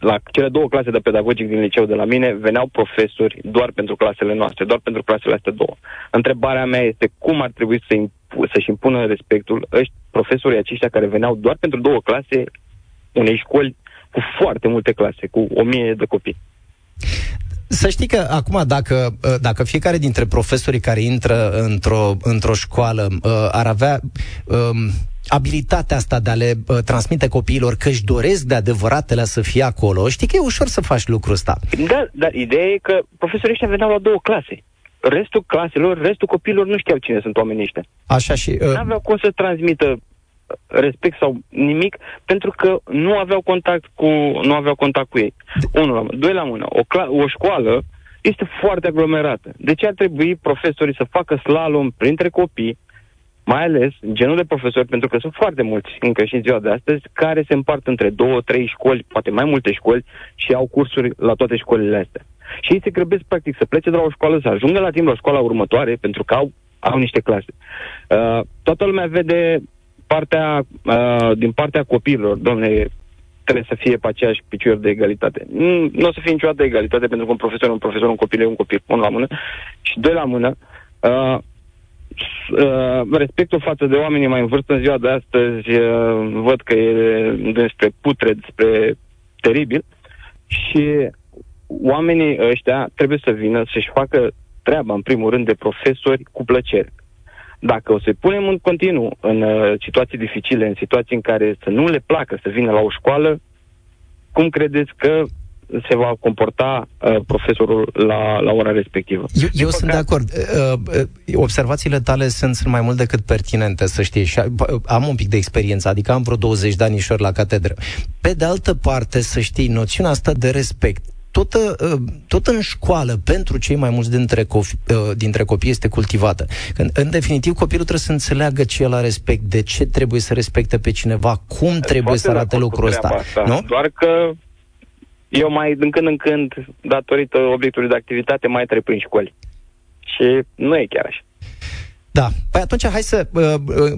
la cele două clase de pedagogic din liceu de la mine veneau profesori doar pentru clasele noastre, doar pentru clasele astea două. Întrebarea mea este cum ar trebui să impu- să-și impună respectul ăștia, profesorii aceștia care veneau doar pentru două clase unei școli cu foarte multe clase, cu o mie de copii. Să știi că acum dacă, dacă fiecare dintre profesorii care intră într-o, într-o școală ar avea... Um, abilitatea asta de a le uh, transmite copiilor că își doresc de adevăratele să fie acolo, știi că e ușor să faci lucrul ăsta. Da, dar ideea e că profesorii ăștia veneau la două clase. Restul claselor, restul copiilor nu știau cine sunt oamenii ăștia. Așa și... Uh... N-aveau cum să transmită respect sau nimic, pentru că nu aveau contact cu, nu aveau contact cu ei. De... Unul la mână, doi la mână. O, cla- o școală este foarte aglomerată. De ce ar trebui profesorii să facă slalom printre copii, mai ales genul de profesori, pentru că sunt foarte mulți încă și în ziua de astăzi, care se împart între două, trei școli, poate mai multe școli și au cursuri la toate școlile astea. Și ei se grăbesc, practic, să plece de la o școală, să ajungă la timp la școala următoare, pentru că au, au niște clase. Uh, toată lumea vede partea, uh, din partea copiilor, domne, trebuie să fie pe aceeași picior de egalitate. Nu, nu o să fie niciodată egalitate, pentru că un profesor, un profesor, un copil e un copil, unul la mână, și doi la mână. Uh, Uh, respectul față de oamenii mai în vârstă în ziua de astăzi uh, văd că e despre putred, despre teribil, și oamenii ăștia trebuie să vină să-și facă treaba, în primul rând, de profesori cu plăcere. Dacă o să-i punem în continuu în uh, situații dificile, în situații în care să nu le placă să vină la o școală, cum credeți că se va comporta uh, profesorul la, la ora respectivă? Eu, eu sunt de acord. Uh, observațiile tale sunt, sunt mai mult decât pertinente, să știi. Și am un pic de experiență, adică am vreo douăzeci de anișori la catedră. Pe de altă parte, să știi, noțiunea asta de respect, tot, tot în școală, pentru cei mai mulți dintre, cofi, dintre copii, este cultivată. În, în definitiv, copilul trebuie să înțeleagă ce el are respect, de ce trebuie să respecte pe cineva, cum trebuie Poate să arate lucrul ăsta. Asta, nu? Doar că eu mai, din când în când, datorită obiectului de activitate, mai trec prin școli. Și nu e chiar așa. Da. Păi atunci hai să uh,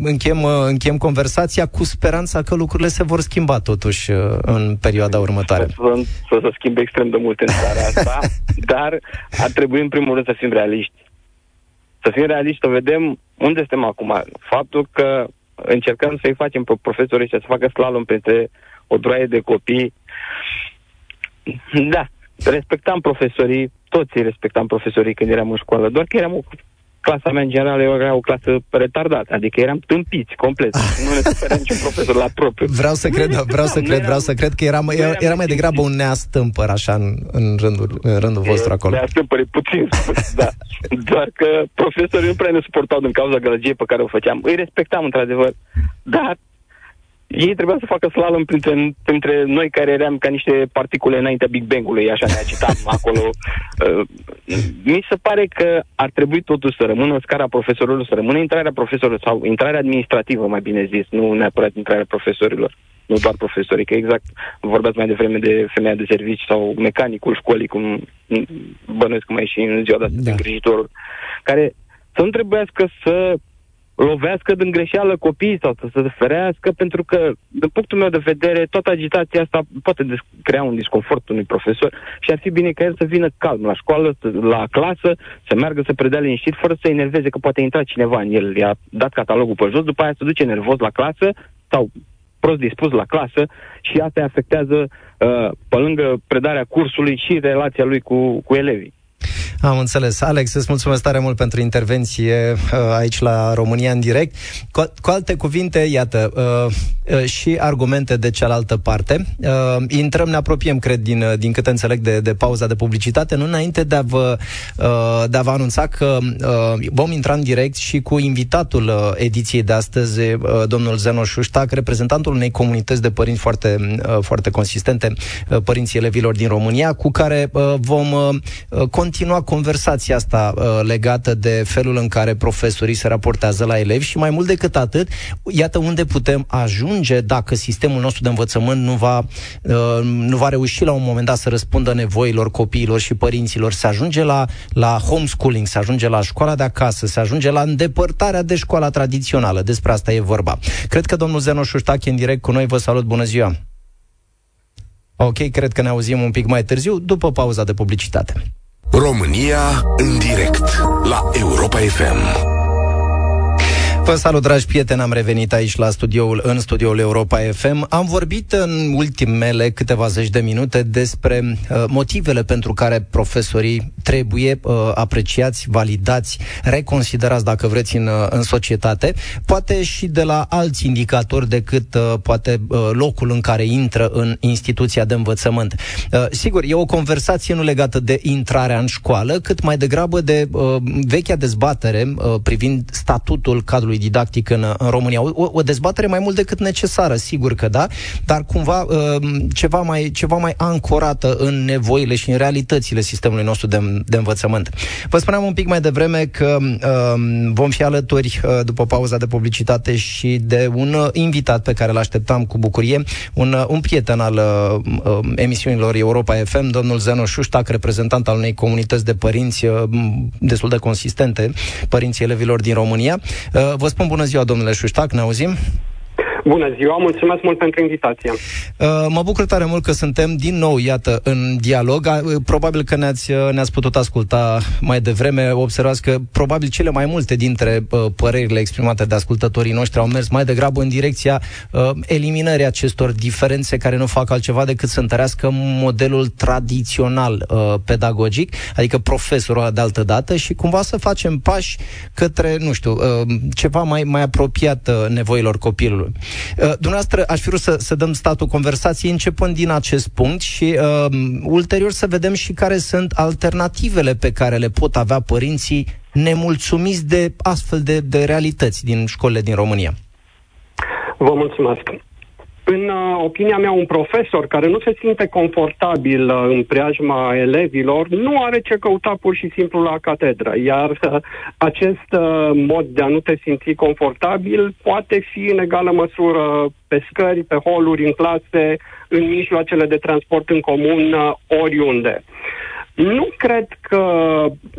încheiem, uh, încheiem conversația cu speranța că lucrurile se vor schimba totuși uh, în perioada următoare. S-o, s-o să schimbe extrem de mult în țara asta, dar ar trebui în primul rând să fim realiști. Să fim realiști, să vedem unde suntem acum. Faptul că încercăm să-i facem pe profesorii ăștia să facă slalom printre o droaie de copii. Da, respectam profesorii, toți respectam profesorii când eram în școală, doar că eram o, clasa mea în general era o clasă retardată, adică eram tâmpiți complet, nu ne supera niciun profesor la propriu. Vreau să cred, vreau să cred, vreau să cred că eram, era mai degrabă un neastâmpăr așa în, în, rândul, în rândul vostru acolo. Neastâmpăr e puțin spus, da, doar că profesorii nu prea ne suportau din cauza gălăgiei pe care o făceam, îi respectam într-adevăr, dar ei trebuia să facă slalom printre, printre noi care eram ca niște particule înaintea Big Bang-ului, așa ne agitam acolo. Uh, mi se pare că ar trebui totuși să rămână scara profesorilor, să rămână intrarea profesorilor sau intrarea administrativă, mai bine zis, nu neapărat intrarea profesorilor, nu doar profesorii, că exact vorbeați mai devreme de femeia de servici sau mecanicul școlii, cum bănuiesc cum mai și în ziua de astăzi, da, îngrijitorul, care să nu trebuiască să lovească din greșeală copiii sau să se ferească, pentru că, din punctul meu de vedere, toată agitația asta poate crea un disconfort unui profesor și ar fi bine ca el să vină calm la școală, la clasă, să meargă să predea liniștit, fără să enerveze că poate intra cineva în el. I-a dat catalogul pe jos, după aia se duce nervos la clasă sau prost dispus la clasă și asta afectează, pe lângă predarea cursului, și relația lui cu, cu elevii. Am înțeles. Alex, îți mulțumesc tare mult pentru intervenție aici la România în direct. Cu, cu alte cuvinte, iată, uh, și argumente de cealaltă parte. Uh, intrăm, ne apropiem, cred, din, din câte înțeleg, de, de pauza de publicitate, nu înainte de a vă, uh, de a vă anunța că uh, vom intra în direct și cu invitatul uh, ediției de astăzi, uh, domnul Zeno Șuștac, reprezentantul unei comunități de părinți foarte, uh, foarte consistente, uh, părinții elevilor din România, cu care uh, vom uh, continua conversația asta uh, legată de felul în care profesorii se raportează la elevi și, mai mult decât atât, iată unde putem ajunge dacă sistemul nostru de învățământ nu va, uh, nu va reuși la un moment dat să răspundă nevoilor copiilor și părinților. Se ajunge la, la homeschooling, se ajunge la școala de acasă, se ajunge la îndepărtarea de școala tradițională. Despre asta e vorba. Cred că domnul Zeno Șuștac e în direct cu noi. Vă salut, bună ziua! Ok, cred că ne auzim un pic mai târziu, după pauza de publicitate. România în direct la Europa F M. Vă salut, dragi prieteni, am revenit aici la studioul, în studioul Europa F M. Am vorbit în ultimele câteva zeci de minute despre uh, motivele pentru care profesorii trebuie uh, apreciați, validați, reconsiderați, dacă vreți, în, uh, în societate, poate și de la alți indicatori decât uh, poate uh, locul în care intră în instituția de învățământ. Uh, sigur, e o conversație nu legată de intrarea în școală, cât mai degrabă de uh, vechea dezbatere uh, privind statutul cadrului cadrului didactic în, în România. O, o dezbatere mai mult decât necesară, sigur că da, dar cumva ceva mai, ceva mai ancorată în nevoile și în realitățile sistemului nostru de, de învățământ. Vă spuneam un pic mai devreme că vom fi alături, după pauza de publicitate, și de un invitat pe care l-așteptam cu bucurie, un, un prieten al uh, emisiunilor Europa F M, domnul Zeno Șuștac, reprezentant al unei comunități de părinți uh, destul de consistente, părinții elevilor din România. Uh, vă spun bună ziua, domnule Șuștac, ne auzim? Bună ziua, mulțumesc mult pentru invitație. Uh, mă bucur tare mult că suntem din nou, iată, în dialog. Probabil că ne-ați, ne-ați putut asculta mai devreme. Observați că probabil cele mai multe dintre uh, părerile exprimate de ascultătorii noștri au mers mai degrabă în direcția uh, eliminării acestor diferențe care nu fac altceva decât să întărească modelul tradițional uh, pedagogic, adică profesorul de altă dată, și cumva să facem pași către, nu știu, uh, ceva mai, mai apropiat uh, nevoilor copilului. Uh, dumneavoastră, aș fi vrut să, să dăm statul conversației începând din acest punct și uh, ulterior să vedem și care sunt alternativele pe care le pot avea părinții nemulțumiți de astfel de, de realități din școlile din România. Vă mulțumesc. În uh, opinia mea, un profesor care nu se simte confortabil uh, în preajma elevilor nu are ce căuta pur și simplu la catedră, iar uh, acest uh, mod de a nu te simți confortabil poate fi în egală măsură pe scări, pe holuri, în clase, în mijloacele de transport în comun, uh, oriunde. Nu cred că,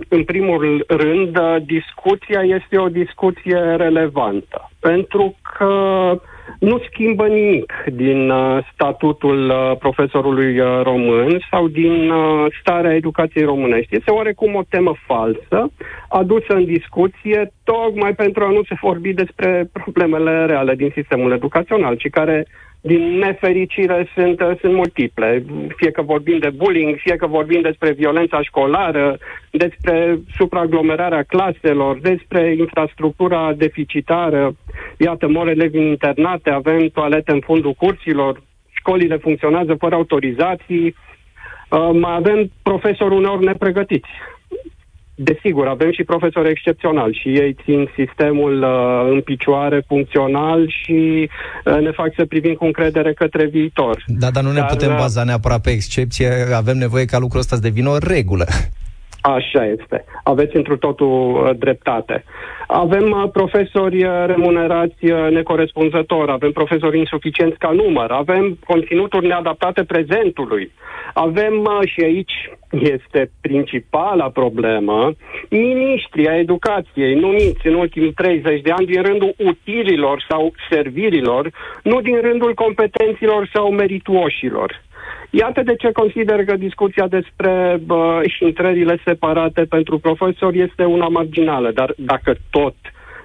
în primul rând, uh, discuția este o discuție relevantă, pentru că nu schimbă nimic din uh, statutul uh, profesorului uh, român sau din uh, starea educației românești. Este oarecum o temă falsă, adusă în discuție tocmai pentru a nu se vorbi despre problemele reale din sistemul educațional, ci care, din nefericire, sunt, sunt multiple. Fie că vorbim de bullying, fie că vorbim despre violența școlară, despre supraaglomerarea claselor, despre infrastructura deficitară. Iată, mor elevi în internate, avem toalete în fundul cursilor, școlile funcționează fără autorizații, mai avem profesori uneori nepregătiți. Desigur, avem și profesori excepționali și ei țin sistemul uh, în picioare, funcțional, și uh, ne fac să privim cu încredere către viitor. Da, dar nu ne dar, putem baza neapărat pe excepție, avem nevoie ca lucrul ăsta să devină o regulă. Așa este. Aveți întru totul uh, dreptate. Avem uh, profesori uh, remunerați uh, necorespunzător, avem profesori insuficienți ca număr, avem conținuturi neadaptate prezentului, avem, uh, și aici este principala problemă, miniștrii a educației numiți în ultimii treizeci de ani din rândul utililor sau servirilor, nu din rândul competenților sau merituoșilor. Iată de ce consider că discuția despre bă, intrările separate pentru profesori este una marginală, dar dacă tot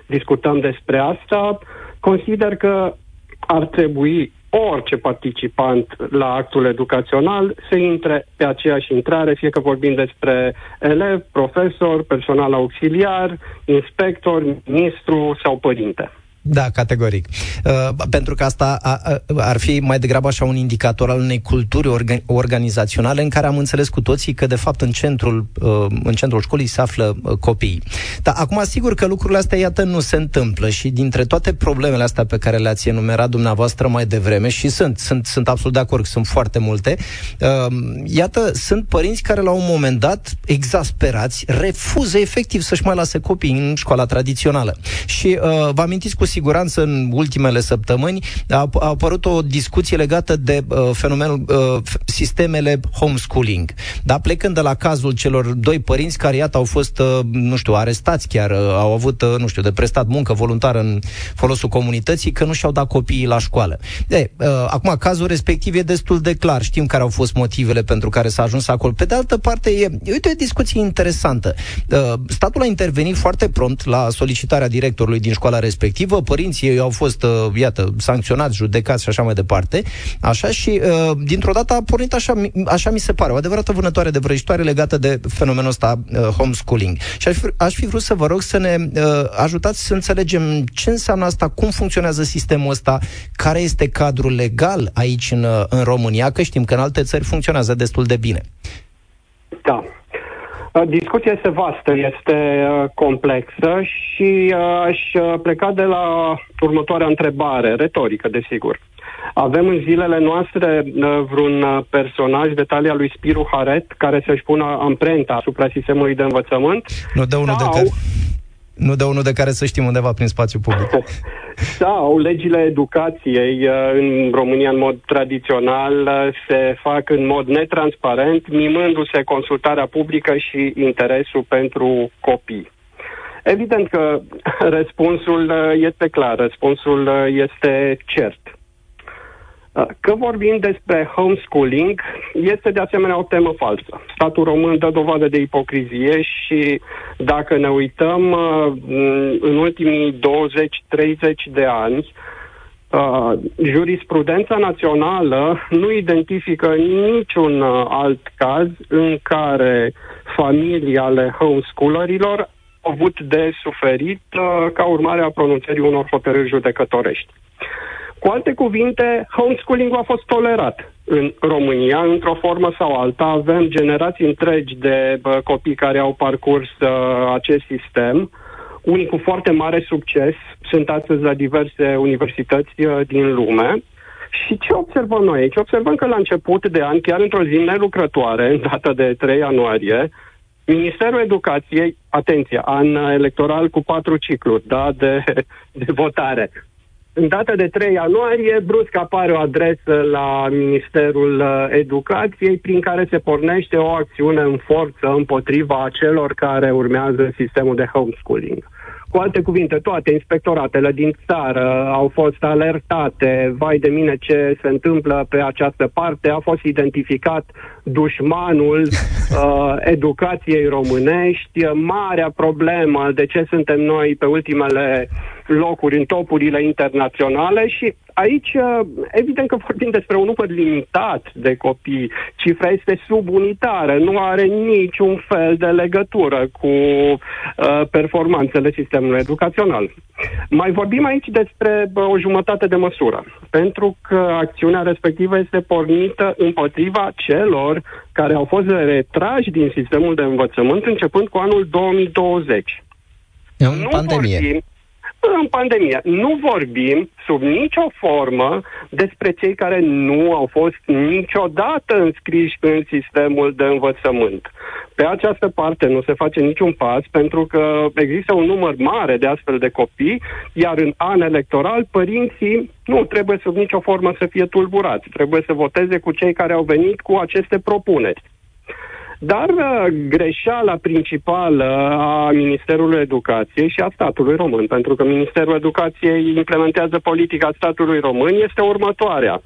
discutăm despre asta, consider că ar trebui orice participant la actul educațional să intre pe aceeași intrare, fie că vorbim despre elev, profesor, personal auxiliar, inspector, ministru sau părinte. Da, categoric. Uh, pentru că asta a, a, ar fi mai degrabă așa un indicator al unei culturi orga- organizaționale în care am înțeles cu toții că, de fapt, în centrul, uh, în centrul școlii se află uh, copiii. Dar acum, sigur că lucrurile astea, iată, nu se întâmplă și dintre toate problemele astea pe care le-ați enumerat dumneavoastră mai devreme, și sunt, sunt, sunt absolut de acord că sunt foarte multe, uh, iată, sunt părinți care, la un moment dat, exasperați, refuză efectiv să-și mai lase copiii în școala tradițională. Și uh, vă amintiți cu siguranță în ultimele săptămâni a apărut o discuție legată de uh, fenomenul uh, sistemele homeschooling. Dar plecând de la cazul celor doi părinți care, iată, au fost, uh, nu știu, arestați chiar, uh, au avut, uh, nu știu, de prestat muncă voluntară în folosul comunității, că nu și-au dat copiii la școală. E, uh, acum, cazul respectiv e destul de clar. Știm care au fost motivele pentru care s-a ajuns acolo. Pe de altă parte, e, uite, o discuție interesantă. Uh, statul a intervenit foarte prompt la solicitarea directorului din școala respectivă. Părinții ei au fost, iată, sancționați, judecați și așa mai departe. Așa și, dintr-o dată, a pornit așa, așa mi se pare, o adevărată vânătoare de vrăjitoare legată de fenomenul ăsta homeschooling. Și aș fi, aș fi vrut să vă rog să ne ajutați să înțelegem ce înseamnă asta, cum funcționează sistemul ăsta, care este cadrul legal aici în, în România, că știm că în alte țări funcționează destul de bine. Da. Discuția este vastă, este complexă și aș pleca de la următoarea întrebare, retorică, desigur. Avem în zilele noastre vreun personaj de talia lui Spiru Haret care să-și pună amprenta asupra sistemului de învățământ? Nu dă unul sau... de care... Nu de unul de care să știm undeva prin spațiu public. Sau legile educației în România în mod tradițional se fac în mod netransparent, mimându-se consultarea publică și interesul pentru copii. Evident că răspunsul este clar, răspunsul este cert. Că vorbim despre homeschooling, este de asemenea o temă falsă. Statul român dă dovadă de ipocrizie și dacă ne uităm în ultimii douăzeci treizeci de ani, jurisprudența națională nu identifică niciun alt caz în care familii ale homeschoolerilor au avut de suferit ca urmare a pronunțării unor hotărâri judecătorești. Cu alte cuvinte, homeschooling-ul a fost tolerat în România, într-o formă sau alta. Avem generații întregi de bă, copii care au parcurs uh, acest sistem, unii cu foarte mare succes, sunt astăzi la diverse universități uh, din lume. Și ce observăm noi aici? Observăm că la început de an, chiar într-o zi nelucrătoare, în data de trei ianuarie, Ministerul Educației, atenție, an electoral cu patru cicluri da, de, de votare, în data de trei ianuarie, brusc apare o adresă la Ministerul Educației prin care se pornește o acțiune în forță împotriva celor care urmează sistemul de homeschooling. Cu alte cuvinte, toate inspectoratele din țară au fost alertate, vai de mine ce se întâmplă pe această parte, a fost identificat dușmanul uh, educației românești, marea problemă de ce suntem noi pe ultimele locuri în topurile internaționale și aici, uh, evident că vorbim despre un număr limitat de copii, cifra este subunitară, nu are niciun fel de legătură cu uh, performanțele sistemului educațional. Mai vorbim aici despre o jumătate de măsură, pentru că acțiunea respectivă este pornită împotriva celor care au fost retrași din sistemul de învățământ începând cu anul două mii douăzeci. În nu pandemie. Vorbim, în pandemie. Nu vorbim sub nicio formă despre cei care nu au fost niciodată înscriși în sistemul de învățământ. Pe această parte nu se face niciun pas, pentru că există un număr mare de astfel de copii, iar în an electoral părinții nu trebuie sub nicio formă să fie tulburați, trebuie să voteze cu cei care au venit cu aceste propuneri. Dar uh, greșeala principală a Ministerului Educației și a statului român, pentru că Ministerul Educației implementează politica statului român, este următoarea.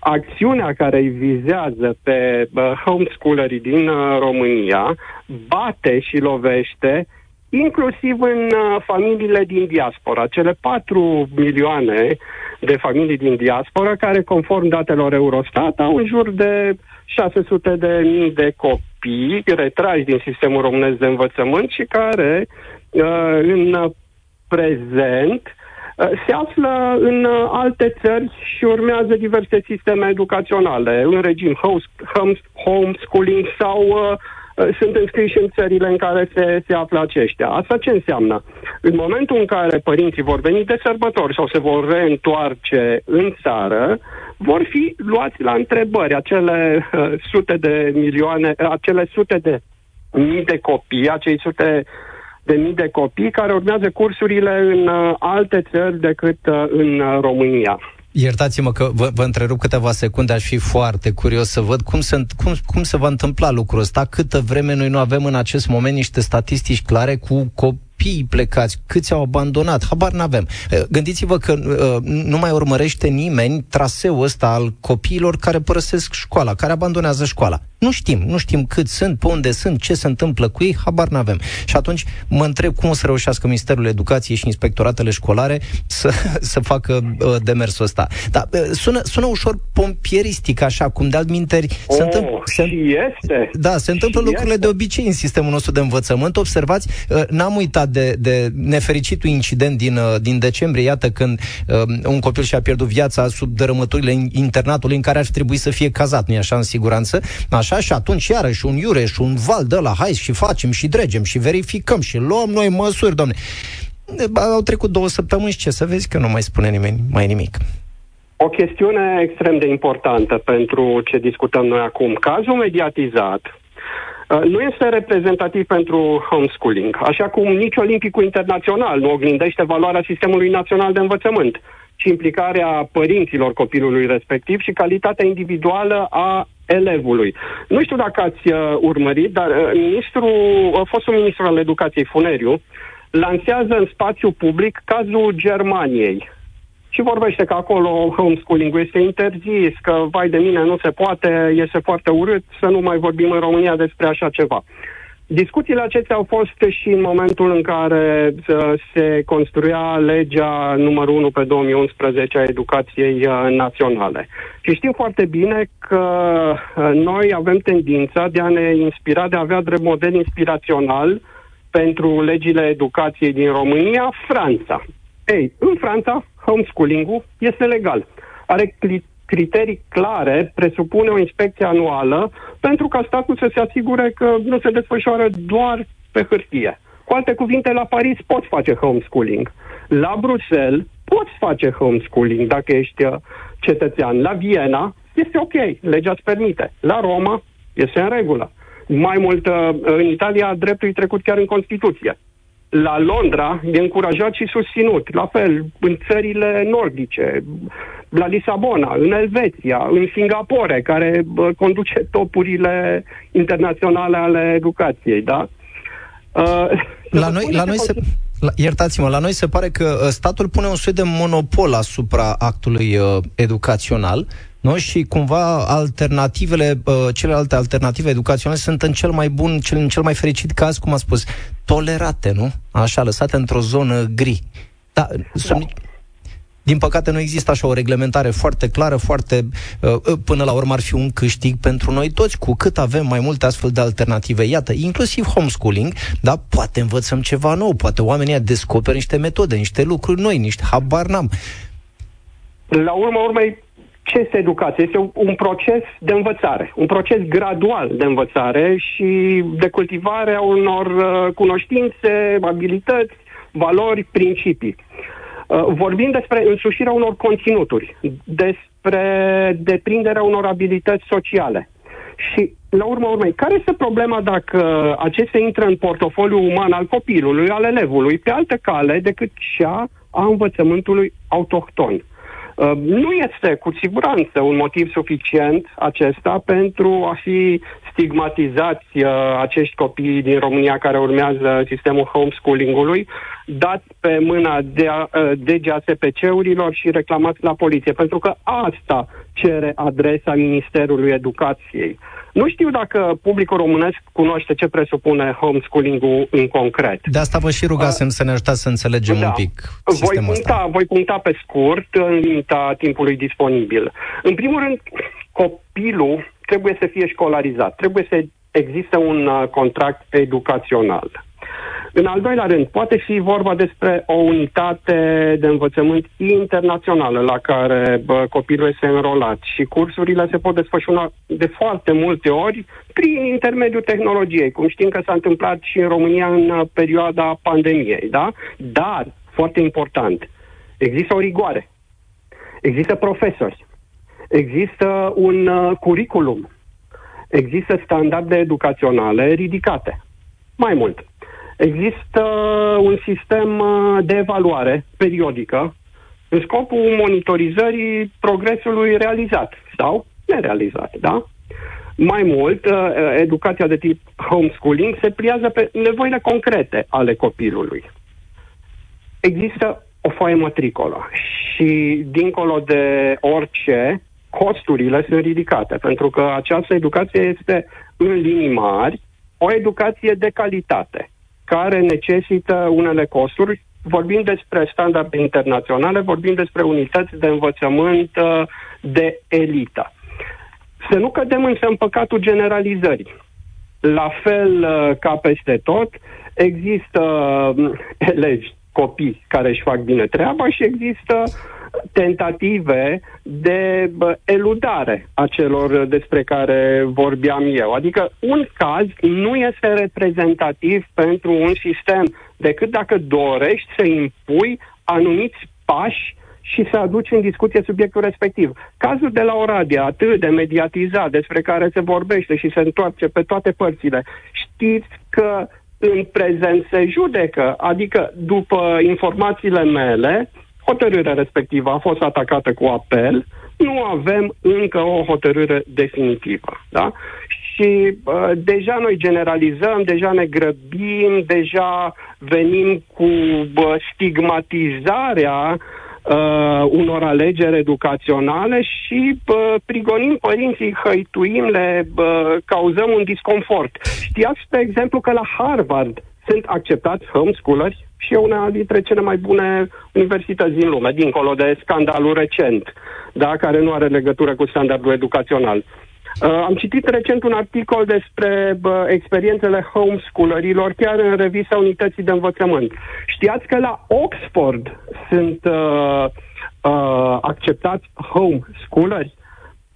Acțiunea care îi vizează pe uh, homeschoolerii din uh, România bate și lovește inclusiv în uh, familiile din diaspora, cele patru milioane de familii din diaspora care, conform datelor Eurostat, au în jur de șase sute de mii de copii retrași din sistemul românesc de învățământ și care uh, în prezent se află în alte țări și urmează diverse sisteme educaționale, în regim homeschooling sau uh, sunt înscriși în țările în care se, se află aceștia. Asta ce înseamnă? În momentul în care părinții vor veni de sărbători sau se vor reîntoarce în țară, vor fi luați la întrebări acele uh, sute de milioane, acele sute de mii de copii, acei sute de mii de copii care urmează cursurile în uh, alte țări decât uh, în uh, România. Iertați-mă că vă, vă întrerup câteva secunde, aș fi foarte curios să văd cum se, cum, cum se va întâmpla lucrul ăsta, câtă vreme noi nu avem în acest moment niște statistici clare cu copii plecați, câți au abandonat, habar n-avem. Gândiți-vă că uh, nu mai urmărește nimeni traseul ăsta al copiilor care părăsesc școala, care abandonează școala. Nu știm, nu știm cât sunt, pe unde sunt, ce se întâmplă cu ei, habar n-avem. Și atunci mă întreb cum o să reușească Ministerul Educației și inspectoratele școlare să, să facă uh, demersul ăsta. Dar uh, sună, sună ușor pompieristic, așa, cum de altminteri oh, se întâmplă... Se, este. Da, se întâmplă și lucrurile este. De obicei în sistemul nostru de învățământ. Observați, uh, n-am uitat de, de nefericitul incident din, uh, din decembrie, iată, când uh, un copil și-a pierdut viața sub dărâmăturile internatului în care ar trebui să fie cazat, nu-i așa, în siguranță, așa. așa, și atunci iarăși un iure și un val de la hai și facem și dregem și verificăm și luăm noi măsuri, domne. Au trecut două săptămâni și ce să vezi că nu mai spune nimeni mai nimic. O chestiune extrem de importantă pentru ce discutăm noi acum. Cazul mediatizat nu este reprezentativ pentru homeschooling, așa cum nici Olimpicul Internațional nu oglindește valoarea sistemului național de învățământ, ci implicarea părinților copilului respectiv și calitatea individuală a elevului. Nu știu dacă ați uh, urmărit, dar uh, ministru, uh, fostul ministru al educației Funeriu lansează în spațiu public cazul Germaniei. Și vorbește că acolo homeschooling-ul este interzis, că vai de mine nu se poate, este foarte urât, să nu mai vorbim în România despre așa ceva. Discuțiile acestea au fost și în momentul în care se construia legea numărul unu pe două mii unsprezece a educației naționale. Și știm foarte bine că noi avem tendința de a ne inspira, de a avea drept model inspirațional pentru legile educației din România, Franța. Ei, în Franța, homeschooling-ul este legal. Are criterii clare, presupune o inspecție anuală pentru ca statul să se asigure că nu se desfășoară doar pe hârtie. Cu alte cuvinte, la Paris poți face homeschooling. La Bruxelles poți face homeschooling dacă ești cetățean. La Viena este ok, legea îți permite. La Roma este în regulă. Mai mult, în Italia, dreptul e trecut chiar în Constituție. La Londra e încurajat și susținut, la fel, în țările nordice, la Lisabona, în Elveția, în Singapore, care conduce topurile internaționale ale educației, da? La noi, la noi se... Iertați-mă, la noi se pare că statul pune un soi de monopol asupra actului educațional, nu? Și cumva alternativele, celelalte alternative educaționale sunt în cel mai bun, cel, în cel mai fericit caz, cum a spus, tolerate, nu? Așa, lăsate într-o zonă gri. Da, sunt... da. Din păcate nu există așa o reglementare foarte clară, foarte, până la urmă ar fi un câștig pentru noi toți, cu cât avem mai multe astfel de alternative. Iată, inclusiv homeschooling, dar poate învățăm ceva nou, poate oamenii descoperă niște metode, niște lucruri noi, niște habar n-am. La urma urmei, ce este educație? Este un proces de învățare, un proces gradual de învățare și de cultivare a unor cunoștințe, abilități, valori, principii. Vorbim despre însușirea unor conținuturi, despre deprinderea unor abilități sociale. Și, la urma urmei, care este problema dacă acestea intră în portofoliul uman al copilului, al elevului, pe altă cale decât cea a învățământului autohton? Nu este, cu siguranță, un motiv suficient acesta pentru a fi stigmatizați acești copii din România care urmează sistemul homeschooling-ului, dați pe mâna de D G A S P C-urilor și reclamați la poliție, pentru că asta cere adresa Ministerului Educației. Nu știu dacă publicul românesc cunoaște ce presupune homeschooling-ul în concret. De asta vă și rugasem uh, să ne ajutați să înțelegem da. un pic sistemul voi punta, ăsta. Voi puncta pe scurt, în limita timpului disponibil. În primul rând, copilul trebuie să fie școlarizat, trebuie să existe un contract educațional. În al doilea rând, poate fi vorba despre o unitate de învățământ internațională la care bă, copilul este înrolat și cursurile se pot desfășura de foarte multe ori prin intermediul tehnologiei, cum știm că s-a întâmplat și în România în perioada pandemiei, da? Dar, foarte important, există o rigoare, există profesori, există un uh, curriculum, există standarde educaționale ridicate. Mai mult, există un sistem de evaluare periodică în scopul monitorizării progresului realizat sau nerealizat, da? Mai mult, educația de tip homeschooling se pliază pe nevoile concrete ale copilului. Există o foaie matricolă și, dincolo de orice, costurile sunt ridicate, pentru că această educație este, în linii mari, o educație de calitate, care necesită unele costuri. Vorbim despre standarde internaționale, vorbim despre unități de învățământ de elită. Să nu cădem însă în păcatul generalizării. La fel ca peste tot, există elevi, copii care își fac bine treaba și există tentative de eludare a celor despre care vorbeam eu. Adică un caz nu este reprezentativ pentru un sistem decât dacă dorești să impui anumiți pași și să aduci în discuție subiectul respectiv. Cazul de la Oradea, atât de mediatizat, despre care se vorbește și se întoarce pe toate părțile, știți că în prezent se judecă, adică după informațiile mele, hotărârea respectivă a fost atacată cu apel, nu avem încă o hotărâre definitivă. Da? Și uh, deja noi generalizăm, deja ne grăbim, deja venim cu uh, stigmatizarea Uh, unor alegeri educaționale și uh, prigonim părinții, hăituim, le uh, cauzăm un disconfort. Știați, de exemplu, că la Harvard sunt acceptați homeschoolers și e una dintre cele mai bune universități din lume, dincolo de scandalul recent, da, care nu are legătură cu standardul educațional. Uh, am citit recent un articol despre bă, experiențele homeschoolerilor chiar în revista Unității de Învățământ. Știați că la Oxford sunt uh, uh, acceptați homeschooleri?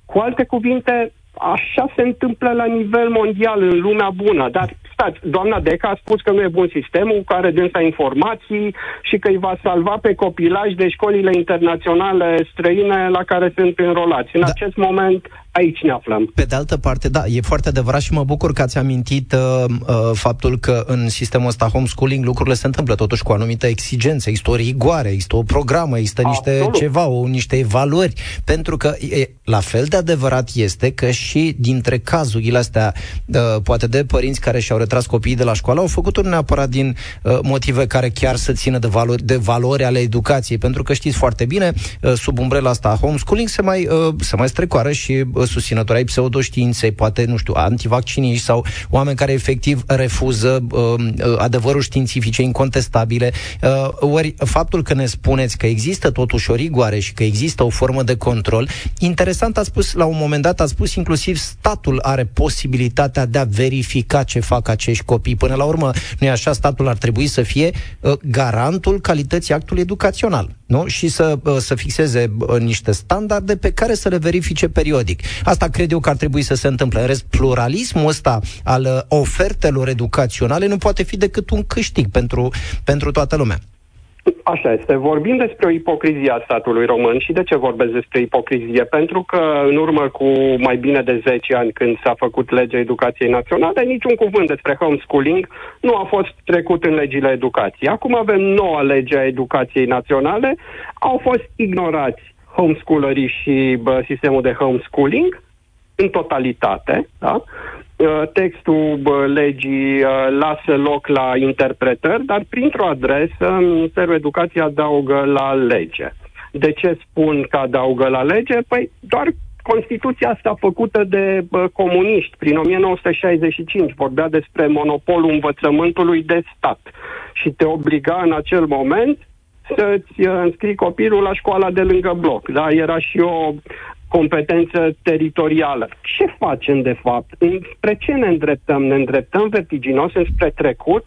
Cu alte cuvinte, așa se întâmplă la nivel mondial în lumea bună, dar stați, doamna Deca a spus că nu e bun sistemul, care dânsa informații și că îi va salva pe copilași de școlile internaționale străine la care sunt înrolați. În da. acest moment aici ne aflăm. Pe de altă parte, da, e foarte adevărat și mă bucur că ați amintit uh, uh, faptul că în sistemul ăsta homeschooling lucrurile se întâmplă totuși cu anumită exigență, există o rigoare, există o programă, există niște Absolut. ceva, o, niște evaluări, pentru că e, la fel de adevărat este că și dintre cazurile astea, uh, poate de părinți care și-au retras copiii de la școală, au făcut-o neapărat din uh, motive care chiar să țină de valori, de valori ale educației, pentru că știți foarte bine, uh, sub umbrela asta a homeschooling se mai, uh, se mai strecoară și uh, susținători ai pseudoștiinței, poate, nu știu, antivacciniști sau oameni care efectiv refuză uh, adevărul științifice incontestabile. Uh, ori faptul că ne spuneți că există totuși o rigoare și că există o formă de control, interesant a spus, la un moment dat a spus inclusiv statul are posibilitatea de a verifica ce fac acești copii. Până la urmă, nu e așa, statul ar trebui să fie uh, garantul calității actului educațional, nu? Și să, uh, să fixeze uh, niște standarde pe care să le verifice periodic. Asta cred eu că ar trebui să se întâmple. În rest, pluralismul ăsta al ofertelor educaționale nu poate fi decât un câștig pentru, pentru toată lumea. Așa este. Vorbim despre o ipocrizie a statului român. Și de ce vorbesc despre ipocrizie? Pentru că în urmă cu mai bine de zece ani, când s-a făcut legea educației naționale, niciun cuvânt despre homeschooling nu a fost trecut în legile educației. Acum avem noua lege a educației naționale. Au fost ignorați homeschoolerii și bă, sistemul de homeschooling în totalitate, da? Textul bă, legii lasă loc la interpretări, dar printr-o adresă Ministerul Educației adaugă la lege. De ce spun că adaugă la lege? Păi doar Constituția asta făcută de bă, comuniști prin nouăsprezece șaizeci și cinci vorbea despre monopolul învățământului de stat și te obliga în acel moment să-ți înscrii copilul la școala de lângă bloc, da? Era și o competență teritorială. Ce facem, de fapt? Spre ce ne îndreptăm? Ne îndreptăm vertiginos spre trecut,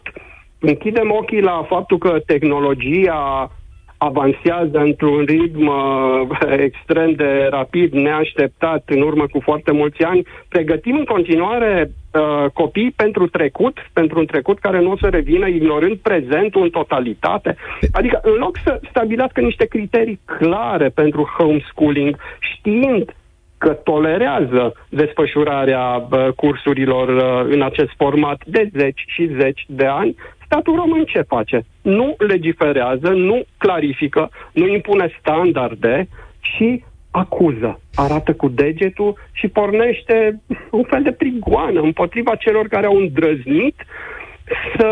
închidem ochii la faptul că tehnologia avansează într-un ritm uh, extrem de rapid, neașteptat, în urmă cu foarte mulți ani. Pregătim în continuare uh, copii pentru trecut, pentru un trecut care nu o să revină, ignorând prezentul în totalitate. Adică, în loc să stabilească niște criterii clare pentru homeschooling, știind că tolerează desfășurarea uh, cursurilor uh, în acest format de zeci și zeci de ani, statul român ce face? Nu legiferează, nu clarifică, nu impune standarde, ci acuză, arată cu degetul și pornește un fel de prigoană împotriva celor care au îndrăznit să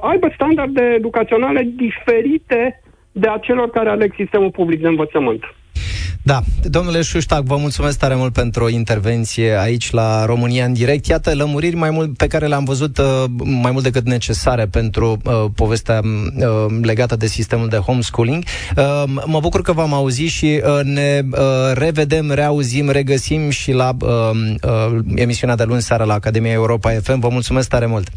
aibă standarde educaționale diferite de acelor care aleg sistemul public de învățământ. Da, domnule Șuștac, vă mulțumesc tare mult pentru o intervenție aici la România în direct. Iată, lămuriri mai mult pe care le-am văzut uh, mai mult decât necesare pentru uh, povestea uh, legată de sistemul de homeschooling. Uh, mă bucur că v-am auzit și uh, ne uh, revedem, reauzim, regăsim și la uh, uh, emisiunea de luni seara la Academia Europa F M. Vă mulțumesc tare mult!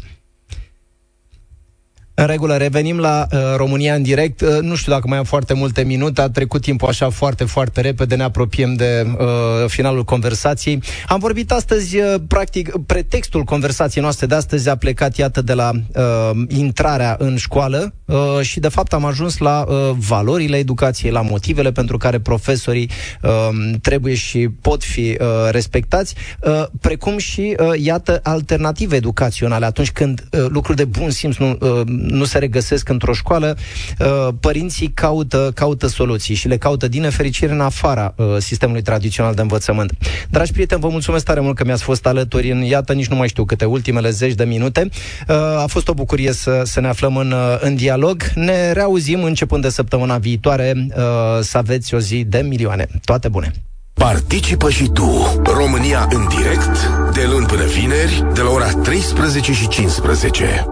În regulă, revenim la uh, România în direct. Uh, nu știu dacă mai am foarte multe minute, a trecut timpul așa foarte, foarte repede, ne apropiem de uh, finalul conversației. Am vorbit astăzi, uh, practic, pretextul conversației noastre de astăzi a plecat, iată, de la uh, intrarea în școală uh, și, de fapt, am ajuns la uh, valorile educației, la motivele pentru care profesorii uh, trebuie și pot fi uh, respectați, uh, precum și, uh, iată, alternative educaționale. Atunci când uh, lucruri de bun simț nu... Uh, nu se regăsesc într-o școală, părinții caută, caută soluții și le caută din nefericire în afara sistemului tradițional de învățământ. Dragi prieteni, vă mulțumesc tare mult că mi-ați fost alături în, iată, nici nu mai știu câte, ultimele zeci de minute. A fost o bucurie să, să ne aflăm în, în dialog. Ne reauzim începând de săptămâna viitoare. Să aveți o zi de milioane. Toate bune! Participă și tu, România în direct, de luni până vineri, de la ora treisprezece și cincisprezece.